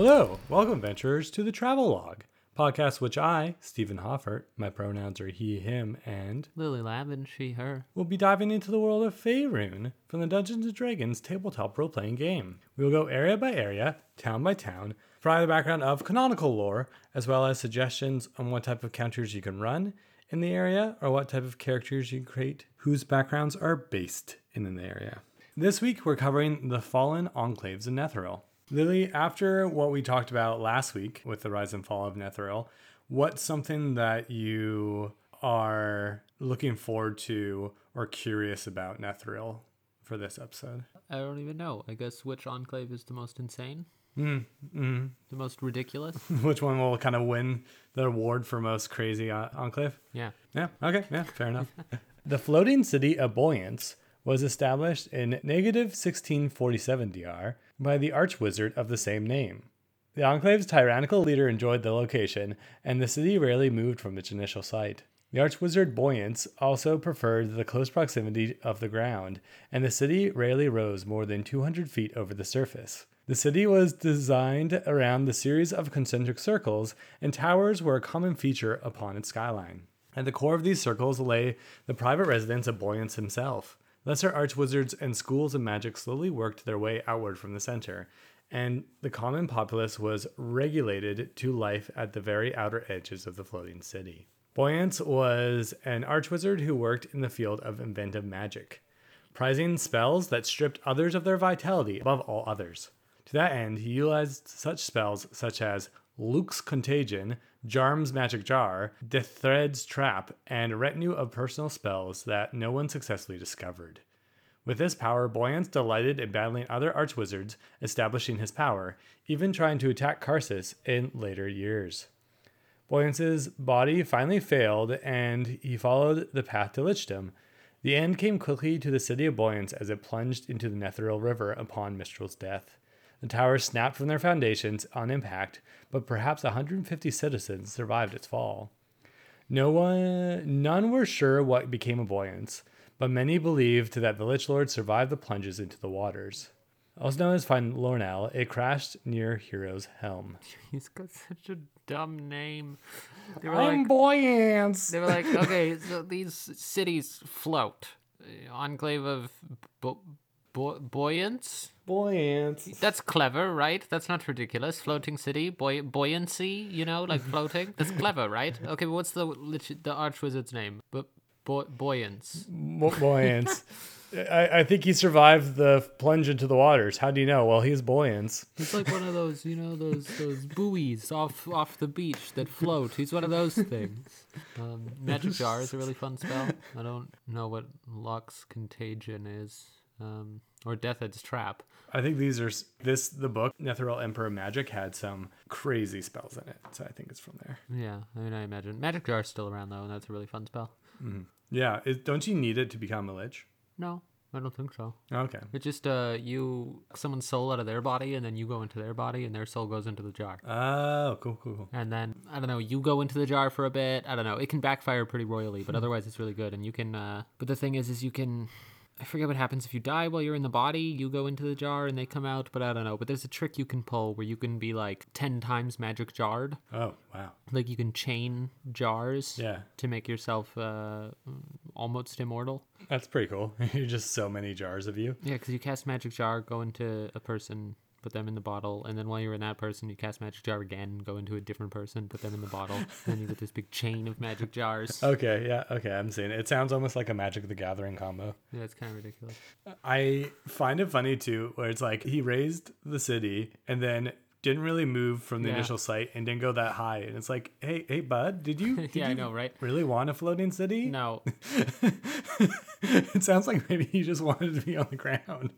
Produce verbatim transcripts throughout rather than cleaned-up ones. Hello, welcome venturers to the Travel Log, podcast which I, Steven Hoffart, my pronouns are he, him, and Lily Lavin, she, her, will be diving into the world of Faerun from the Dungeons and Dragons tabletop role-playing game. We will go area by area, town by town, provide the background of canonical lore, as well as suggestions on what type of counters you can run in the area, or what type of characters you can create whose backgrounds are based in the area. This week we're covering the fallen enclaves of Netheril. Lily, after what we talked about last week with the rise and fall of Netheril, what's something that you are looking forward to or curious about Netheril for this episode? I don't even know. I guess which enclave is the most insane? Mm, mm. The most ridiculous? Which one will kind of win the award for most crazy uh, enclave? Yeah. Yeah. Okay. Yeah. Fair enough. The floating city of Boyance was established in negative sixteen forty-seven D R by the archwizard of the same name. The enclave's tyrannical leader enjoyed the location, and the city rarely moved from its initial site. The archwizard Boyance also preferred the close proximity of the ground, and the city rarely rose more than two hundred feet over the surface. The city was designed around the series of concentric circles, and towers were a common feature upon its skyline. At the core of these circles lay the private residence of Boyance himself. Lesser archwizards and schools of magic slowly worked their way outward from the center, and the common populace was regulated to life at the very outer edges of the floating city. Boyance was an archwizard who worked in the field of inventive magic, prizing spells that stripped others of their vitality above all others. To that end, he utilized such spells such as Luke's Contagion, Jarm's Magic Jar, Dethred's Trap, and a retinue of personal spells that no one successfully discovered. With this power, Boyance delighted in battling other archwizards, establishing his power, even trying to attack Karsus in later years. Boyance's body finally failed, and he followed the path to lichdom. The end came quickly to the city of Boyance as it plunged into the Netheril River upon Mistral's death. The towers snapped from their foundations on impact, but perhaps one hundred fifty citizens survived its fall. No one, none were sure what became of Boyance, but many believed that the Lich Lord survived the plunges into the waters. Also known as Fine Lornell, it crashed near Hero's Helm. He's got such a dumb name. They were I'm like, Boyance! They were like, okay, so these cities float. Enclave of Bo- Bo- Boyance? Boyance. That's clever, right? That's not ridiculous. Floating city, buoy- buoyancy, you know, like floating. That's clever, right? Okay, but what's the the archwizard's name? But bo- Boyance. Bo- Boyance. I, I think he survived the plunge into the waters. How do you know? Well, he's Boyance. He's like one of those, you know, those those buoys off off the beach that float. He's one of those things. Um, Magic Jar is a really fun spell. I don't know what Locke's Contagion is. Um, or Deathhead's Trap. I think these are this the book Netheril Emperor Magic had some crazy spells in it, so I think it's from there. Yeah, I mean, I imagine Magic Jar is still around though, and that's a really fun spell. Mm-hmm. Yeah, it, don't you need it to become a lich? No, I don't think so. Okay, it's just uh, you someone's soul out of their body, and then you go into their body, and their soul goes into the jar. Oh, cool, cool, cool. And then I don't know, you go into the jar for a bit. I don't know, it can backfire pretty royally, but otherwise it's really good, and you can. Uh, but the thing is, is you can. I forget what happens if you die while you're in the body. You go into the jar and they come out, but I don't know. But there's a trick you can pull where you can be like ten times magic jarred. Oh, wow. Like you can chain jars yeah. to make yourself uh, almost immortal. That's pretty cool. You're just so many jars of you. Yeah, because you cast magic jar, go into a person, put them in the bottle, and then while you're in that person, you cast magic jar again, go into a different person, put them in the bottle, and then you get this big chain of magic jars. Okay, yeah, okay, I'm seeing it. It sounds almost like a Magic the Gathering combo. Yeah, it's kind of ridiculous. I find it funny, too, where it's like he raised the city and then didn't really move from the yeah. initial site and didn't go that high. And it's like, hey, hey, bud, did you, did yeah, you I know, right? really want a floating city? No. It sounds like maybe he just wanted to be on the ground.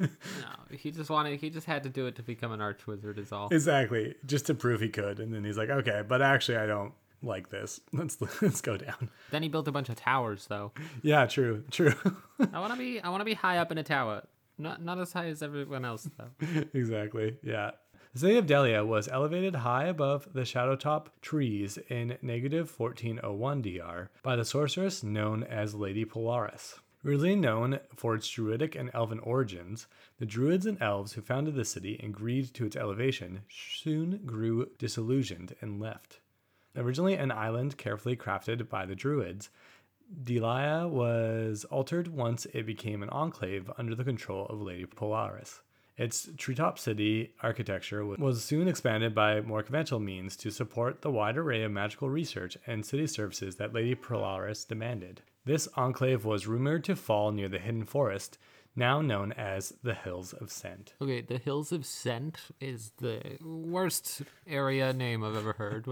No, he just wanted, he just had to do it to become an archwizard is all. Exactly. Just to prove he could. And then he's like, okay, but actually I don't like this. Let's, let's go down. Then he built a bunch of towers though. Yeah, true, true. I want to be, I want to be high up in a tower. Not, not as high as everyone else though. Exactly. Yeah. The city of Delia was elevated high above the Shadowtop trees in negative fourteen oh one D R by the sorceress known as Lady Polaris. Originally known for its Druidic and Elven origins, the Druids and Elves who founded the city and agreed to its elevation soon grew disillusioned and left. Originally an island carefully crafted by the Druids, Delia was altered once it became an enclave under the control of Lady Polaris. Its treetop city architecture was soon expanded by more conventional means to support the wide array of magical research and city services that Lady Polaris demanded. This enclave was rumored to fall near the hidden forest, now known as the Hills of Scent. Okay, the Hills of Scent is the worst area name I've ever heard.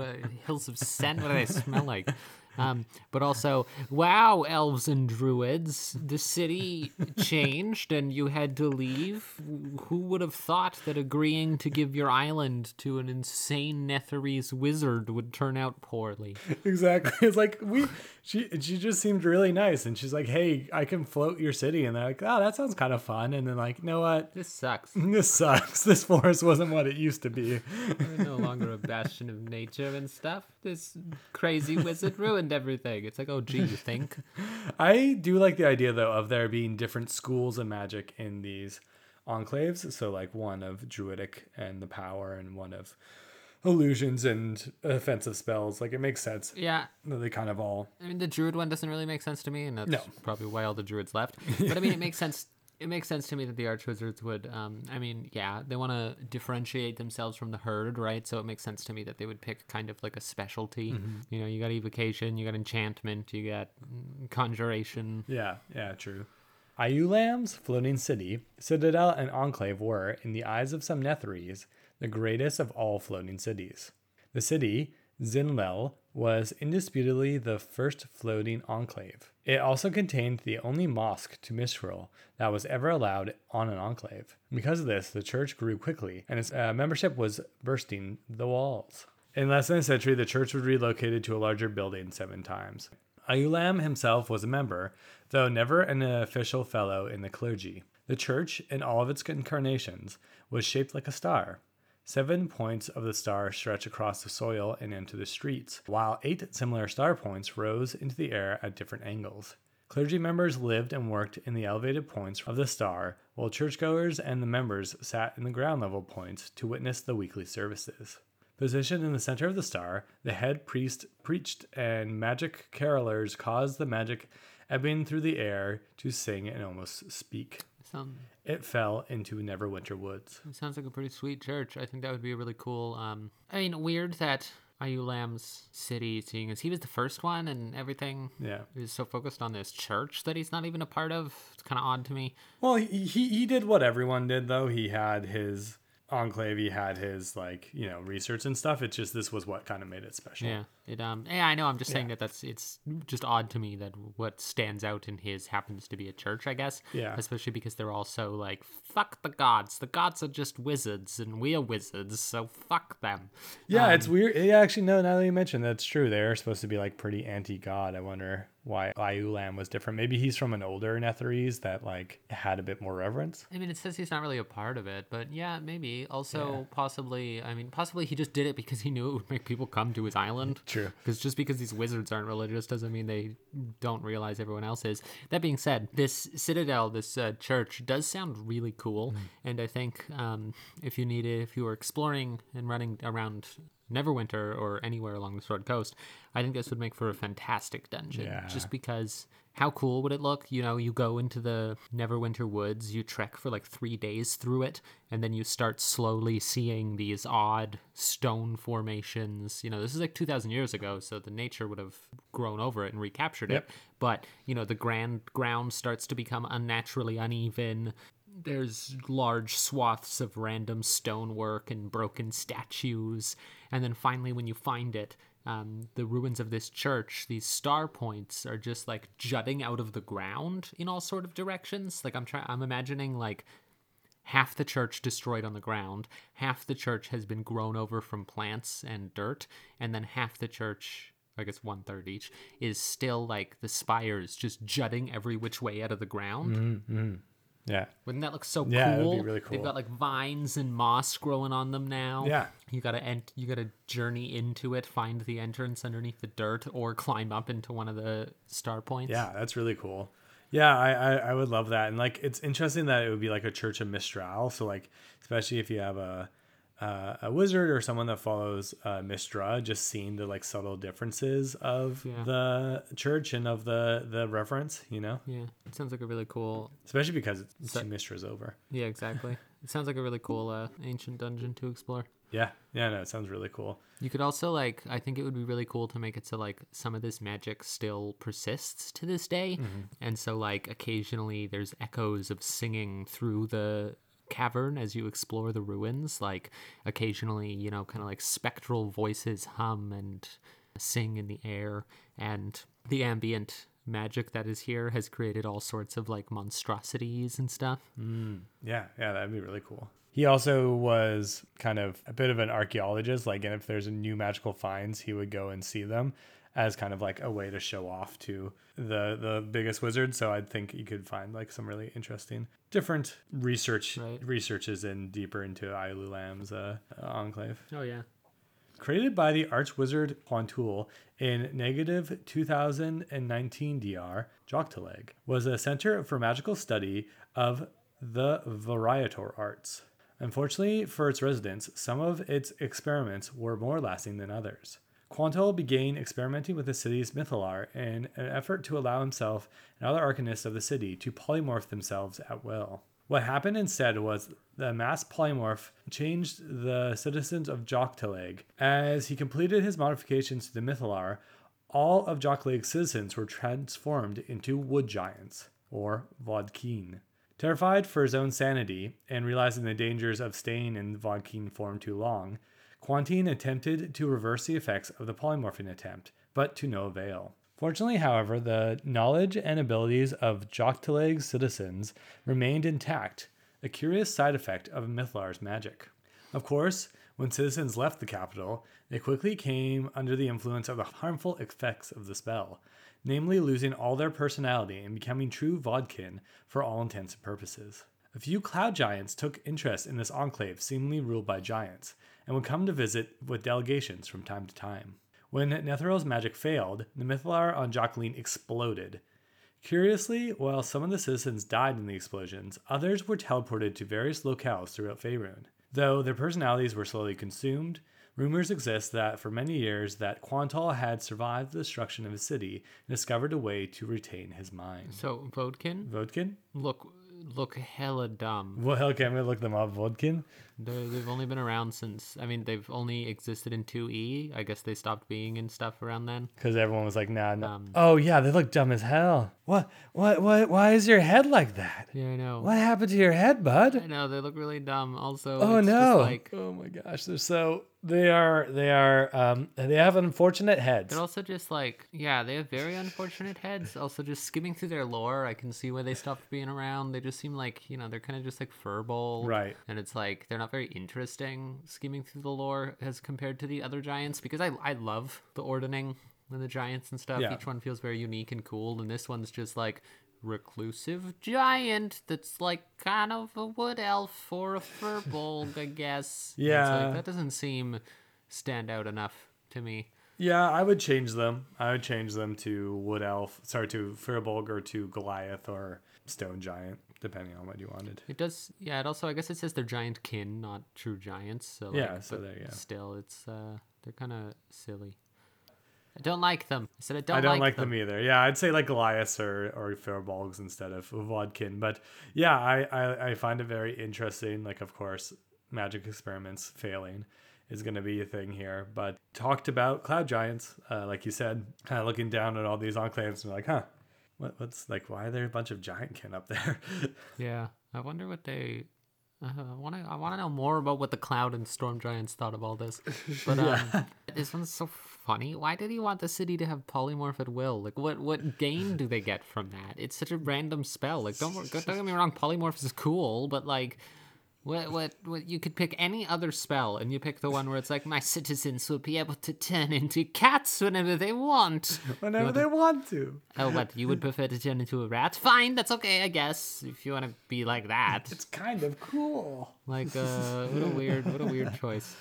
Hills of Scent? What do they smell like? Um, but also, wow, elves and druids, the city changed and you had to leave. Who would have thought that agreeing to give your island to an insane Netherese wizard would turn out poorly? Exactly. It's like, we, she she just seemed really nice. And she's like, hey, I can float your city. And they're like, oh, that sounds kind of fun. And then like, you know what? This sucks. This sucks. This forest wasn't what it used to be. We're no longer a bastion of nature and stuff. This crazy wizard ruined everything. It's like, oh gee, you think? I do like the idea though of there being different schools of magic in these enclaves, so like one of druidic and the power and one of illusions and offensive spells. Like, it makes sense. Yeah, they kind of all, I mean, the druid one doesn't really make sense to me, and that's no. probably why all the druids left. But I mean, it makes sense it makes sense to me that the archwizards would um I mean, yeah, they want to differentiate themselves from the herd, right? So it makes sense to me that they would pick kind of like a specialty. Mm-hmm. You know, you got evocation, you got enchantment, you got conjuration. Yeah, yeah, true. Iulam's floating city, citadel, and enclave were, in the eyes of some Netherese, the greatest of all floating cities. The city, Zinlel, was indisputably the first floating enclave. It also contained the only mosque to Mistral that was ever allowed on an enclave. Because of this, the church grew quickly, and its uh, membership was bursting the walls. In less than a century, the church was relocated to a larger building seven times. Iulam himself was a member, though never an official fellow in the clergy. The church, in all of its incarnations, was shaped like a star. Seven points of the star stretched across the soil and into the streets, while eight similar star points rose into the air at different angles. Clergy members lived and worked in the elevated points of the star, while churchgoers and the members sat in the ground-level points to witness the weekly services. Positioned in the center of the star, the head priest preached, and magic carolers caused the magic ebbing through the air to sing and almost speak. Some... It fell into Neverwinter Woods. It sounds like a pretty sweet church. I think that would be a really cool... Um, I mean, weird that Iulam's city, seeing as he was the first one and everything, yeah, he was so focused on this church that he's not even a part of. It's kind of odd to me. Well, he, he he did what everyone did, though. He had his enclave. He had his, like, you know, research and stuff. It's just this was what kind of made it special. Yeah. It, um, yeah, I know. I'm just saying yeah. that that's it's just odd to me that what stands out in his happens to be a church, I guess. Yeah. Especially because they're all so like, fuck the gods. The gods are just wizards and we are wizards, so fuck them. Yeah, um, it's weird. Yeah, actually, no, now that you mentioned that's true. They're supposed to be like pretty anti-god. I wonder why Iulam was different. Maybe he's from an older Netherese that like had a bit more reverence. I mean, it says he's not really a part of it, but yeah, maybe. Also, yeah. possibly, I mean, possibly he just did it because he knew it would make people come to his island. True. Because just because these wizards aren't religious doesn't mean they don't realize everyone else is. That being said, this citadel, this uh, church, does sound really cool. Mm. And I think um, if you need it, if you were exploring and running around Neverwinter or anywhere along the Sword Coast, I think this would make for a fantastic dungeon. Yeah. Just because... How cool would it look? You know, you go into the Neverwinter Woods, you trek for like three days through it, and then you start slowly seeing these odd stone formations. You know, this is like two thousand years ago, so the nature would have grown over it and recaptured yep. it. But, you know, the grand ground starts to become unnaturally uneven. There's large swaths of random stonework and broken statues. And then finally, when you find it, Um, the ruins of this church, these star points are just like jutting out of the ground in all sort of directions. Like I'm trying, I'm imagining like half the church destroyed on the ground, half the church has been grown over from plants and dirt, and then half the church, I guess one third each, is still like the spires just jutting every which way out of the ground. Mm-hmm. Yeah. Wouldn't that look so cool? Yeah, that'd be really cool. They've got like vines and moss growing on them now. Yeah. You gotta ent- you gotta journey into it, find the entrance underneath the dirt, or climb up into one of the star points. Yeah, that's really cool. Yeah, I, I, I would love that. And like, it's interesting that it would be like a Church of Mistral. So like, especially if you have a uh, a wizard or someone that follows uh, Mistra, just seeing the like subtle differences of yeah. the church and of the the reverence, you know? Yeah, it sounds like a really cool... Especially because it's so, Mistra's over. Yeah, exactly. It sounds like a really cool uh, ancient dungeon to explore. Yeah, yeah, no, it sounds really cool. You could also, like, I think it would be really cool to make it so, like, some of this magic still persists to this day. Mm-hmm. And so, like, occasionally there's echoes of singing through the cavern as you explore the ruins. Like, occasionally, you know, kind of like spectral voices hum and sing in the air. And the ambient magic that is here has created all sorts of, like, monstrosities and stuff. Mm. Yeah, yeah, that'd be really cool. He also was kind of a bit of an archaeologist, like, and if there's new magical finds, he would go and see them as kind of like a way to show off to the the biggest wizard. So I think you could find like some really interesting different research right. researches in deeper into Iulam's uh, enclave. Oh, yeah. Created by the archwizard Quantoul in negative two thousand nineteen D R, Joktaleg was a center for magical study of the varietor arts. Unfortunately for its residents, some of its experiments were more lasting than others. Quantoul began experimenting with the city's Mythallar in an effort to allow himself and other arcanists of the city to polymorph themselves at will. What happened instead was the mass polymorph changed the citizens of Joktaleg. As he completed his modifications to the Mythallar, all of Joktaleg's citizens were transformed into wood giants, or Voadkyn. Terrified for his own sanity and realizing the dangers of staying in Voadkyn form too long, Quantoul attempted to reverse the effects of the polymorphing attempt, but to no avail. Fortunately, however, the knowledge and abilities of Joktaleg's citizens remained intact, a curious side effect of Mythallar's magic. Of course, when citizens left the capital, they quickly came under the influence of the harmful effects of the spell, namely losing all their personality and becoming true Voadkyn for all intents and purposes. A few cloud giants took interest in this enclave seemingly ruled by giants, and would come to visit with delegations from time to time. When Netherill's magic failed, the Mythallar on Joktaleg exploded. Curiously, while some of the citizens died in the explosions, others were teleported to various locales throughout Faerun. Though their personalities were slowly consumed, rumors exist that for many years that Quantoul had survived the destruction of his city and discovered a way to retain his mind. So, Voadkyn? Voadkyn? Look, look hella dumb. Well, hell, can we look them up, Voadkyn? They're, they've only been around since, I mean, they've only existed in two E. I guess they stopped being and stuff around then. Because everyone was like, nah, no. Um, oh, yeah, they look dumb as hell. What, what, what, why is your head like that? Yeah, I know. What happened to your head, bud? I know, they look really dumb. Also, oh, it's no. Just like, oh, my gosh, they're so... They are, they are, um, they have unfortunate heads. They're also just like, yeah, they have very unfortunate heads. Also, just skimming through their lore, I can see why they stopped being around. They just seem like, you know, they're kind of just like furball. Right. And it's like, they're not very interesting skimming through the lore as compared to the other giants, because I, I love the ordaining and the giants and stuff. Yeah. Each one feels very unique and cool. And this one's just like, reclusive giant that's like kind of a wood elf or a furbolg, I guess. Yeah, like, that doesn't seem stand out enough to me. Yeah, I would change them. I would change them to wood elf, sorry, to furbolg or to Goliath or stone giant, depending on what you wanted. It does, yeah. It also, I guess, it says they're giant kin, not true giants. So like, yeah, so there you go. Still, it's uh, they're kind of silly. I don't like them. I said I don't, I don't like, like them. them either. Yeah, I'd say like Goliath or, or Furbolgs instead of Voadkyn. But yeah, I, I, I find it very interesting. Like, of course, magic experiments failing is going to be a thing here. But talked about cloud giants, uh, like you said, kind of looking down at all these enclaves and like, huh, what, what's like, why are there a bunch of giant kin up there? Yeah, I wonder what they... Uh, I want to I want to know more about what the cloud and storm giants thought of all this. But um, yeah. This one's so funny. Why did he want the city to have polymorph at will? Like, what, what gain do they get from that? It's such a random spell. Like, don't don't get me wrong, polymorph is cool, but like, what what what? You could pick any other spell, and you pick the one where it's like, my citizens will be able to turn into cats whenever they want. Whenever want they to... want to. Oh, what? You would prefer to turn into a rat? Fine, that's okay, I guess. If you want to be like that, it's kind of cool. Like, uh, what a weird, what a weird choice.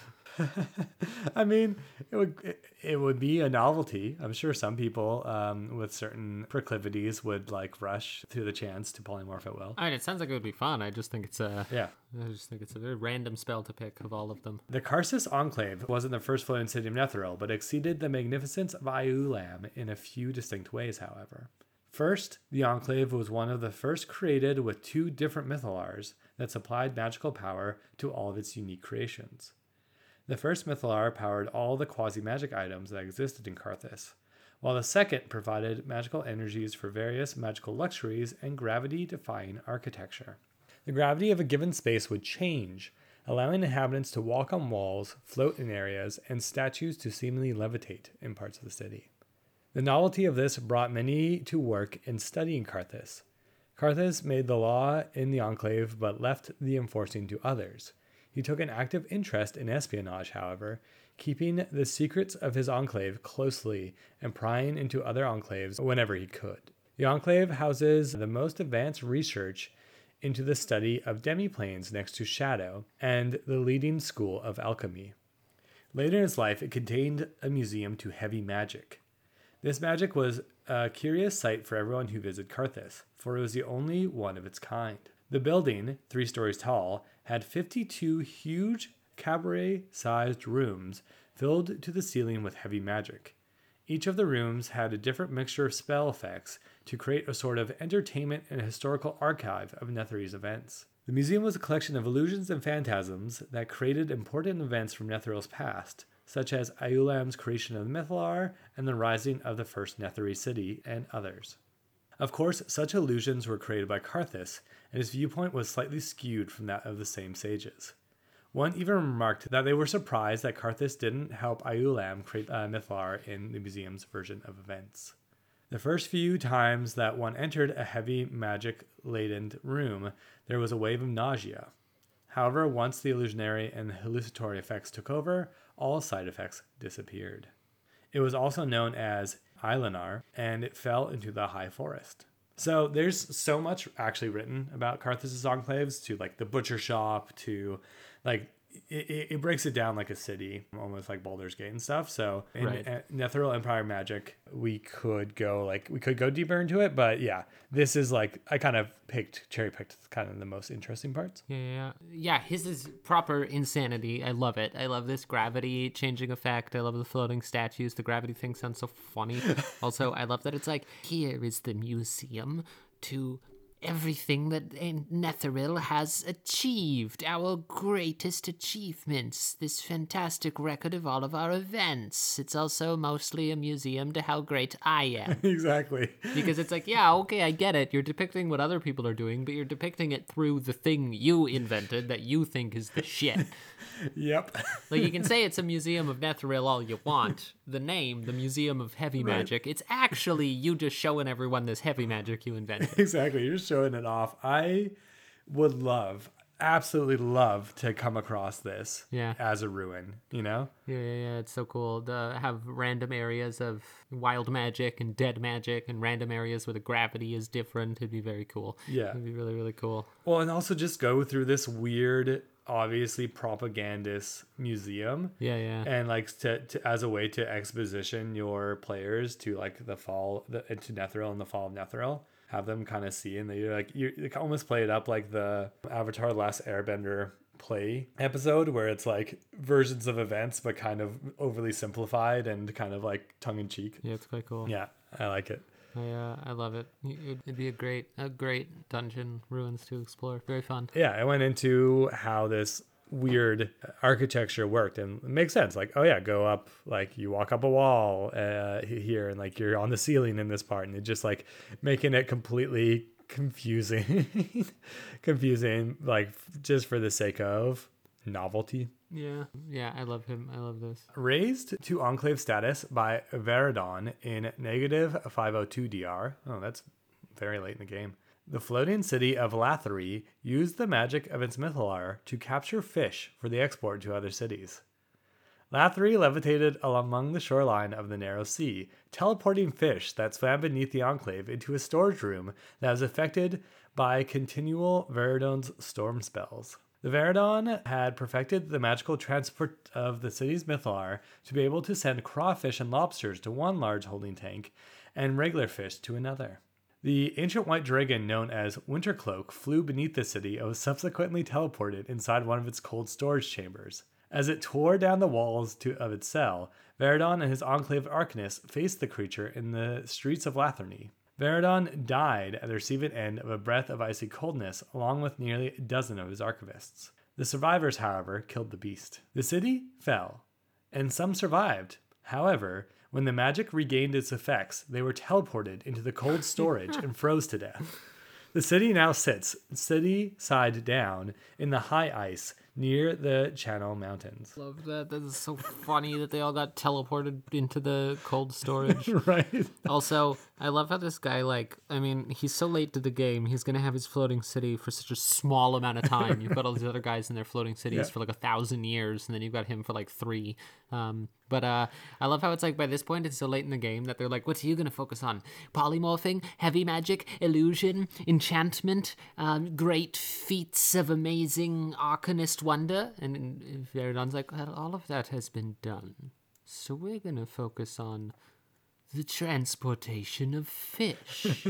I mean, it would it would be a novelty. I'm sure some people um, with certain proclivities would like rush to the chance to polymorph at will. I mean, it sounds like it would be fun. I just think it's a yeah. I just think it's a very random spell to pick of all of them. The Karsus Enclave wasn't the first floating city of Netheril, but exceeded the magnificence of Iulam in a few distinct ways. However, first, the Enclave was one of the first created with two different Mythallars that supplied magical power to all of its unique creations. The first Mythallar powered all the quasi-magic items that existed in Karthus, while the second provided magical energies for various magical luxuries and gravity-defying architecture. The gravity of a given space would change, allowing inhabitants to walk on walls, float in areas, and statues to seemingly levitate in parts of the city. The novelty of this brought many to work in studying Karthus. Karthus made the law in the Enclave, but left the enforcing to others. He took an active interest in espionage, however, keeping the secrets of his enclave closely and prying into other enclaves whenever he could. The enclave houses the most advanced research into the study of demiplanes next to Shadow and the leading school of alchemy. Later in his life, it contained a museum to heavy magic. This magic was a curious sight for everyone who visited Karthus, for it was the only one of its kind. The building, three stories tall, had fifty-two huge cabaret-sized rooms filled to the ceiling with heavy magic. Each of the rooms had a different mixture of spell effects to create a sort of entertainment and historical archive of Netheri's events. The museum was a collection of illusions and phantasms that created important events from Netheril's past, such as Iulam's creation of the Mythallar and the rising of the first Netheri city, and others. Of course, such illusions were created by Karthus, and his viewpoint was slightly skewed from that of the same sages. One even remarked that they were surprised that Karthus didn't help Iulam create a Mythallar in the museum's version of events. The first few times that one entered a heavy magic-laden room, there was a wave of nausea. However, once the illusionary and hallucinatory effects took over, all side effects disappeared. It was also known as Ilanar, and it fell into the high forest. So there's so much actually written about Karthus's enclaves, to like the butcher shop, to like it, it breaks it down like a city, almost like Baldur's Gate and stuff. So in right. Netheril Empire Magic, we could go like we could go deeper into it, but yeah, this is like I kind of picked cherry picked kind of the most interesting parts. Yeah, yeah, his is proper insanity. I love it. I love this gravity changing effect. I love the floating statues. The gravity thing sounds so funny. Also, I love that it's like, here is the museum to everything that Netheril has achieved, our greatest achievements, this fantastic record of all of our events. It's also mostly a museum to how great I am. Exactly. Because it's like, yeah, okay, I get it. You're depicting what other people are doing, but you're depicting it through the thing you invented that you think is the shit. Yep. Like, you can say it's a museum of Netheril all you want. The name, the Museum of Heavy right. Magic, it's actually you just showing everyone this heavy magic you invented. Exactly. You're showing it off. I would love, absolutely love to come across this yeah. as a ruin, you know? Yeah, yeah, yeah. It's so cool to have random areas of wild magic and dead magic and random areas where the gravity is different. It'd be very cool. Yeah. It'd be really, really cool. Well, and also just go through this weird, obviously propagandist museum. Yeah, yeah. And like to, to as a way to exposition your players to like the fall, the, to Netheril and the fall of Netheril. Have them kind of see, and they like you, you can almost play it up like the Avatar: Last Airbender play episode, where it's like versions of events, but kind of overly simplified and kind of like tongue in cheek. Yeah, it's quite cool. Yeah, I like it. Yeah, I, uh, I love it. It'd be a great, a great dungeon ruins to explore. Very fun. Yeah, I went into how this weird architecture worked, and it makes sense. Like, oh yeah, go up, like you walk up a wall uh here, and like you're on the ceiling in this part, and it just like making it completely confusing confusing like just for the sake of novelty. Yeah, yeah, I love him. I love this. Raised to enclave status by Veridon in negative five oh two D R. Oh, that's very late in the game. The floating city of Lathri used the magic of its Mythallar to capture fish for the export to other cities. Lathri levitated along the shoreline of the Narrow Sea, teleporting fish that swam beneath the enclave into a storage room that was affected by continual Veridon's storm spells. The Veridon had perfected the magical transport of the city's Mythallar to be able to send crawfish and lobsters to one large holding tank and regular fish to another. The ancient white dragon known as Wintercloak flew beneath the city and was subsequently teleported inside one of its cold storage chambers. As it tore down the walls to, of its cell, Veridon and his enclave of Arcanists faced the creature in the streets of Lathri. Veridon died at the receiving end of a breath of icy coldness, along with nearly a dozen of his archivists. The survivors, however, killed the beast. The city fell, and some survived. However, when the magic regained its effects, they were teleported into the cold storage and froze to death. The city now sits city side down in the high ice near the Channel Mountains. Love that. That is so funny that they all got teleported into the cold storage. Right. Also, I love how this guy, like, I mean, he's so late to the game. He's going to have his floating city for such a small amount of time. You've got all these other guys in their floating cities yeah. for like a thousand years, and then you've got him for like three. Um, but uh, I love how it's like by this point, it's so late in the game that they're like, what's he going to focus on? Polymorphing, heavy magic, illusion, enchantment, um, great feats of amazing arcanist wonder. And, and Veridon's like, well, all of that has been done. So we're going to focus on the transportation of fish.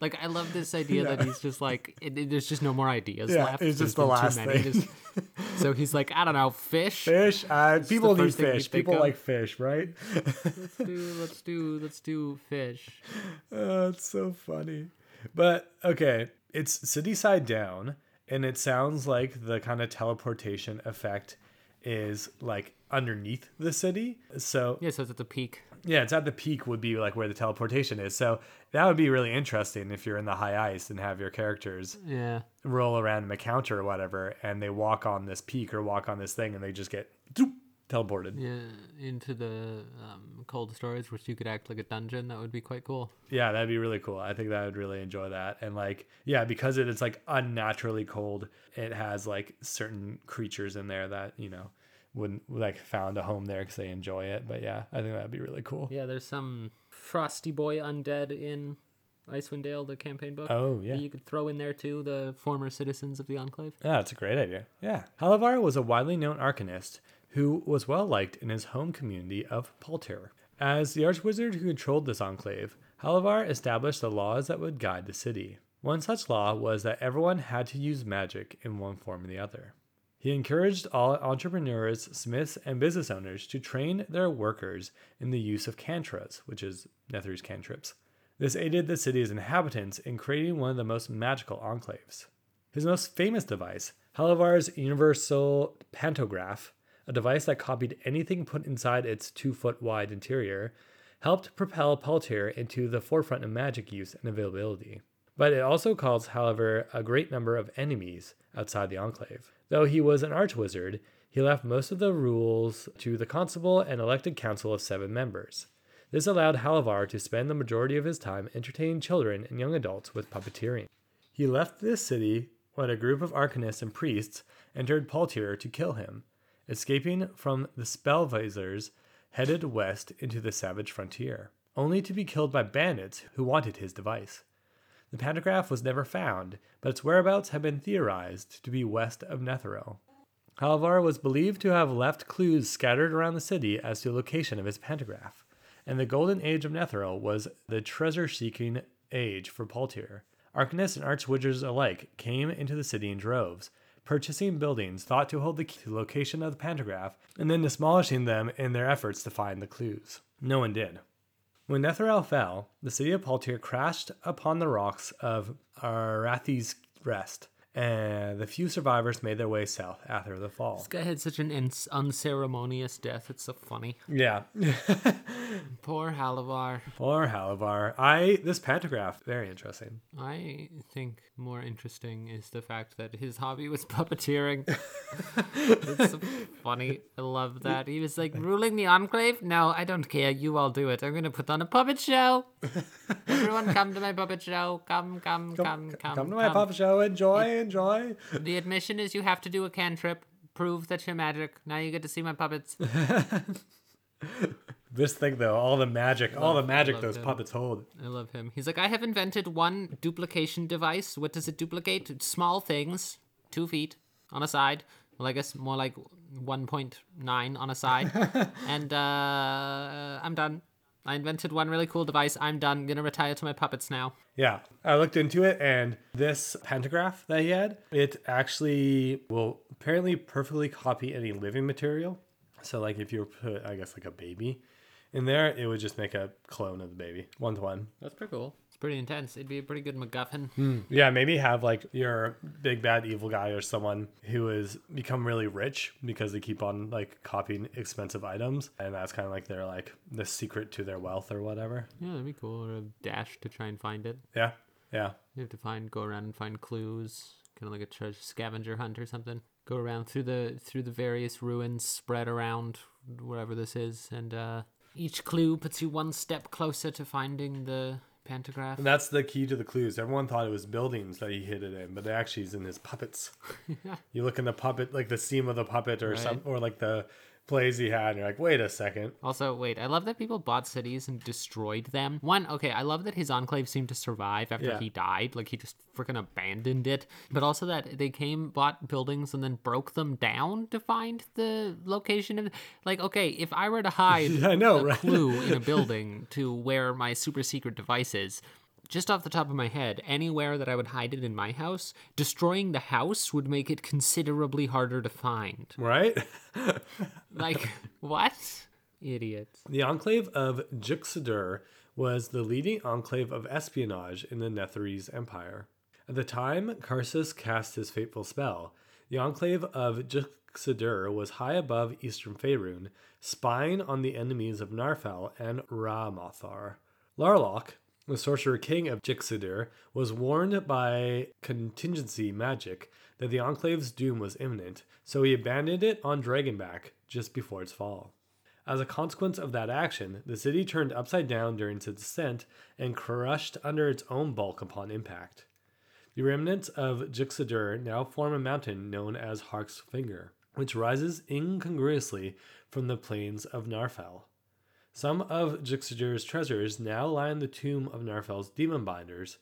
Like, I love this idea yeah. that he's just like, it, it, there's just no more ideas yeah, left. It's just the last thing. Just, so he's like, I don't know, fish? Fish? Uh, people need fish. People of. like fish, right? let's do, let's do, let's do fish. Oh, it's so funny. But, okay, it's city side down, and it sounds like the kind of teleportation effect is, like, underneath the city. So yeah, so it's at the peak. Yeah, it's at the peak would be like where the teleportation is. So that would be really interesting if you're in the high ice and have your characters yeah. roll around in the counter or whatever, and they walk on this peak or walk on this thing, and they just get doop, teleported. Yeah, into the um, cold storage, which you could act like a dungeon. That would be quite cool. Yeah, that'd be really cool. I think that I would really enjoy that. And like, yeah, because it is like unnaturally cold, it has like certain creatures in there that, you know, wouldn't like found a home there because they enjoy it. But yeah, I think that'd be really cool. Yeah, there's some Frosty Boy undead in Icewind Dale, the campaign book. Oh yeah, you could throw in there too the former citizens of the Enclave. Yeah, that's a great idea. Yeah, Halavar was a widely known arcanist who was well liked in his home community of Palter. As the archwizard who controlled this enclave, Halavar established the laws that would guide the city. One such law was that everyone had to use magic in one form or the other. He encouraged all entrepreneurs, smiths, and business owners to train their workers in the use of cantras, which is Netheri's cantrips. This aided the city's inhabitants in creating one of the most magical enclaves. His most famous device, Halavar's universal pantograph, a device that copied anything put inside its two-foot-wide interior, helped propel Palter into the forefront of magic use and availability. But it also caused, however, a great number of enemies outside the enclave. Though he was an archwizard, he left most of the rules to the constable and elected council of seven members. This allowed Halavar to spend the majority of his time entertaining children and young adults with puppeteering. He left this city when a group of arcanists and priests entered Palter to kill him, escaping from the Spellvisors headed west into the savage frontier, only to be killed by bandits who wanted his device. The pantograph was never found, but its whereabouts have been theorized to be west of Netheril. Halavar was believed to have left clues scattered around the city as to the location of his pantograph, and the golden age of Netheril was the treasure-seeking age for Palter. Arcanists and archwizards alike came into the city in droves, purchasing buildings thought to hold the key to the location of the pantograph, and then demolishing them in their efforts to find the clues. No one did. When Netheril fell, the city of Palter crashed upon the rocks of Arathi's Rest, and the few survivors made their way south after the fall. This guy had such an un- unceremonious death. It's so funny. Yeah. Poor Halavar. Poor Halavar. I this pantograph, very interesting. I think more interesting is the fact that his hobby was puppeteering. It's so funny. I love that. He was like, ruling the enclave? No, I don't care. You all do it. I'm going to put on a puppet show. Everyone come to my puppet show. Come, come, come, come. Come, come to my come. puppet show. Enjoy, it, enjoy. The admission is you have to do a cantrip. Prove that you're magic. Now you get to see my puppets. This thing though, all the magic, love, all the magic those him. puppets hold. I love him. He's like, I have invented one duplication device. What does it duplicate? Small things. two feet on a side. Well, I guess more like one point nine on a side. And uh, I'm done. I invented one really cool device. I'm done. I'm going to retire to my puppets now. Yeah. I looked into it, and this pantograph that he had, it actually will apparently perfectly copy any living material. So, like, if you put, I guess, like a baby in there, it would just make a clone of the baby. One to one. That's pretty cool. It's pretty intense. It'd be a pretty good MacGuffin. Mm. Yeah, maybe have, like, your big, bad, evil guy or someone who has become really rich because they keep on, like, copying expensive items. And that's kind of, like, their, like, the secret to their wealth or whatever. Yeah, that'd be cool. Or a dash to try and find it. Yeah, yeah. You have to find, go around and find clues. Kind of like a treasure scavenger hunt or something. Go around through the through the various ruins spread around wherever this is, and uh, each clue puts you one step closer to finding the pantograph. And that's the key to the clues. Everyone thought it was buildings that he hid it in, but it actually is in his puppets. Yeah. You look in the puppet, like the seam of the puppet, or right. some, or like the plays he had, and you're like, wait a second. Also, wait, I love that people bought cities and destroyed them. One, okay, I love that his enclave seemed to survive after yeah. he died. Like, he just freaking abandoned it. But also that they came, bought buildings, and then broke them down to find the location of, like, okay, if I were to hide yeah, I know, a right? clue in a building to where my super secret device is, just off the top of my head, anywhere that I would hide it in my house, destroying the house would make it considerably harder to find. Right? Like, what? Idiots. The Enclave of Juxedur was the leading enclave of espionage in the Netherese Empire. At the time, Karsus cast his fateful spell. The Enclave of Juxedur was high above eastern Faerun, spying on the enemies of Narfell and Ramathar. Larloch, the sorcerer king of Juxedur, was warned by contingency magic that the enclave's doom was imminent, so he abandoned it on Dragonback just before its fall. As a consequence of that action, the city turned upside down during its descent and crushed under its own bulk upon impact. The remnants of Juxedur now form a mountain known as Hark's Finger, which rises incongruously from the plains of Narfell. Some of Juxedur's treasures now line the tomb of Narfell's demon binders,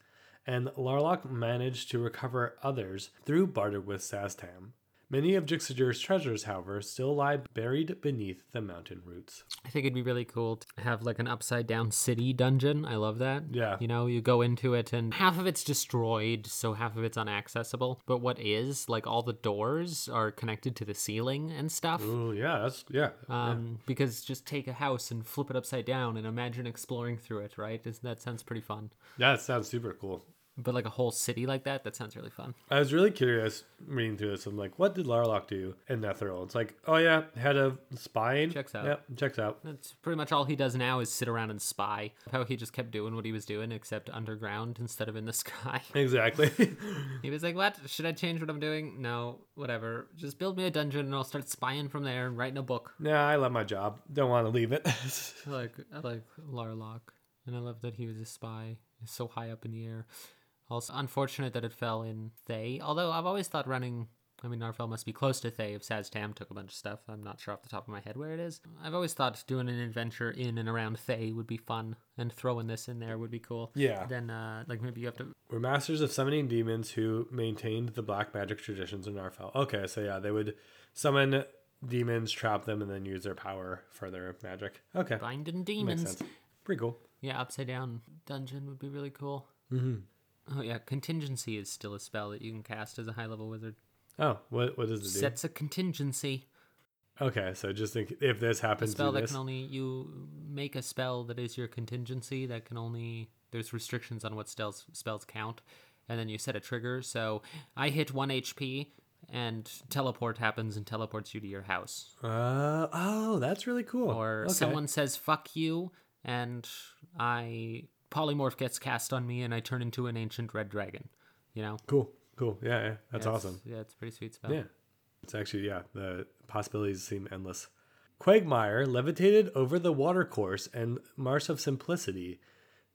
and Larloch managed to recover others through barter with Szass Tam. Many of Juxedur's treasures, however, still lie buried beneath the mountain roots. I think it'd be really cool to have, like, an upside-down city dungeon. I love that. Yeah. You know, you go into it, and half of it's destroyed, so half of it's inaccessible. But what is, like, all the doors are connected to the ceiling and stuff. Ooh, yeah, that's, yeah. Um, yeah. Because just take a house and flip it upside down and imagine exploring through it, right? Isn't that sounds pretty fun. Yeah, it sounds super cool. But like a whole city like that, that sounds really fun. I was really curious reading through this. I'm like, what did Larloch do in Netheril? It's like, oh yeah, head of spying. Checks out. Yep, checks out. That's pretty much all he does now is sit around and spy. How he just kept doing what he was doing, except underground instead of in the sky. Exactly. He was like, what? Should I change what I'm doing? No, whatever. Just build me a dungeon and I'll start spying from there and writing a book. Nah, I love my job. Don't want to leave it. I like, I like Larloch. And I love that he was a spy. He's so high up in the air. Also unfortunate that it fell in Thay, although I've always thought running, I mean, Narfell must be close to Thay if Szass Tam took a bunch of stuff. I'm not sure off the top of my head where it is. I've always thought doing an adventure in and around Thay would be fun, and throwing this in there would be cool. Yeah. Then, uh, like, maybe you have to... We're masters of summoning demons who maintained the black magic traditions in Narfell. Okay, so yeah, they would summon demons, trap them, and then use their power for their magic. Okay. Binding demons. Makes sense. Pretty cool. Yeah, upside down dungeon would be really cool. Mm-hmm. Oh, yeah, contingency is still a spell that you can cast as a high-level wizard. Oh, what what does it do? Sets a contingency. Okay, so just think if this happens, a spell that this... can only you make a spell that is your contingency that can only there's restrictions on what spells spells count, and then you set a trigger. So I hit one H P, and teleport happens and teleports you to your house. Uh oh, that's really cool. Or okay. Someone says "fuck you," and I. Polymorph gets cast on me and I turn into an ancient red dragon, you know? Cool, cool. Yeah, yeah. That's yeah, awesome. Yeah, it's a pretty sweet spell. Yeah. It's actually, yeah, the possibilities seem endless. Quagmire levitated over the watercourse and Marsh of Simplicity.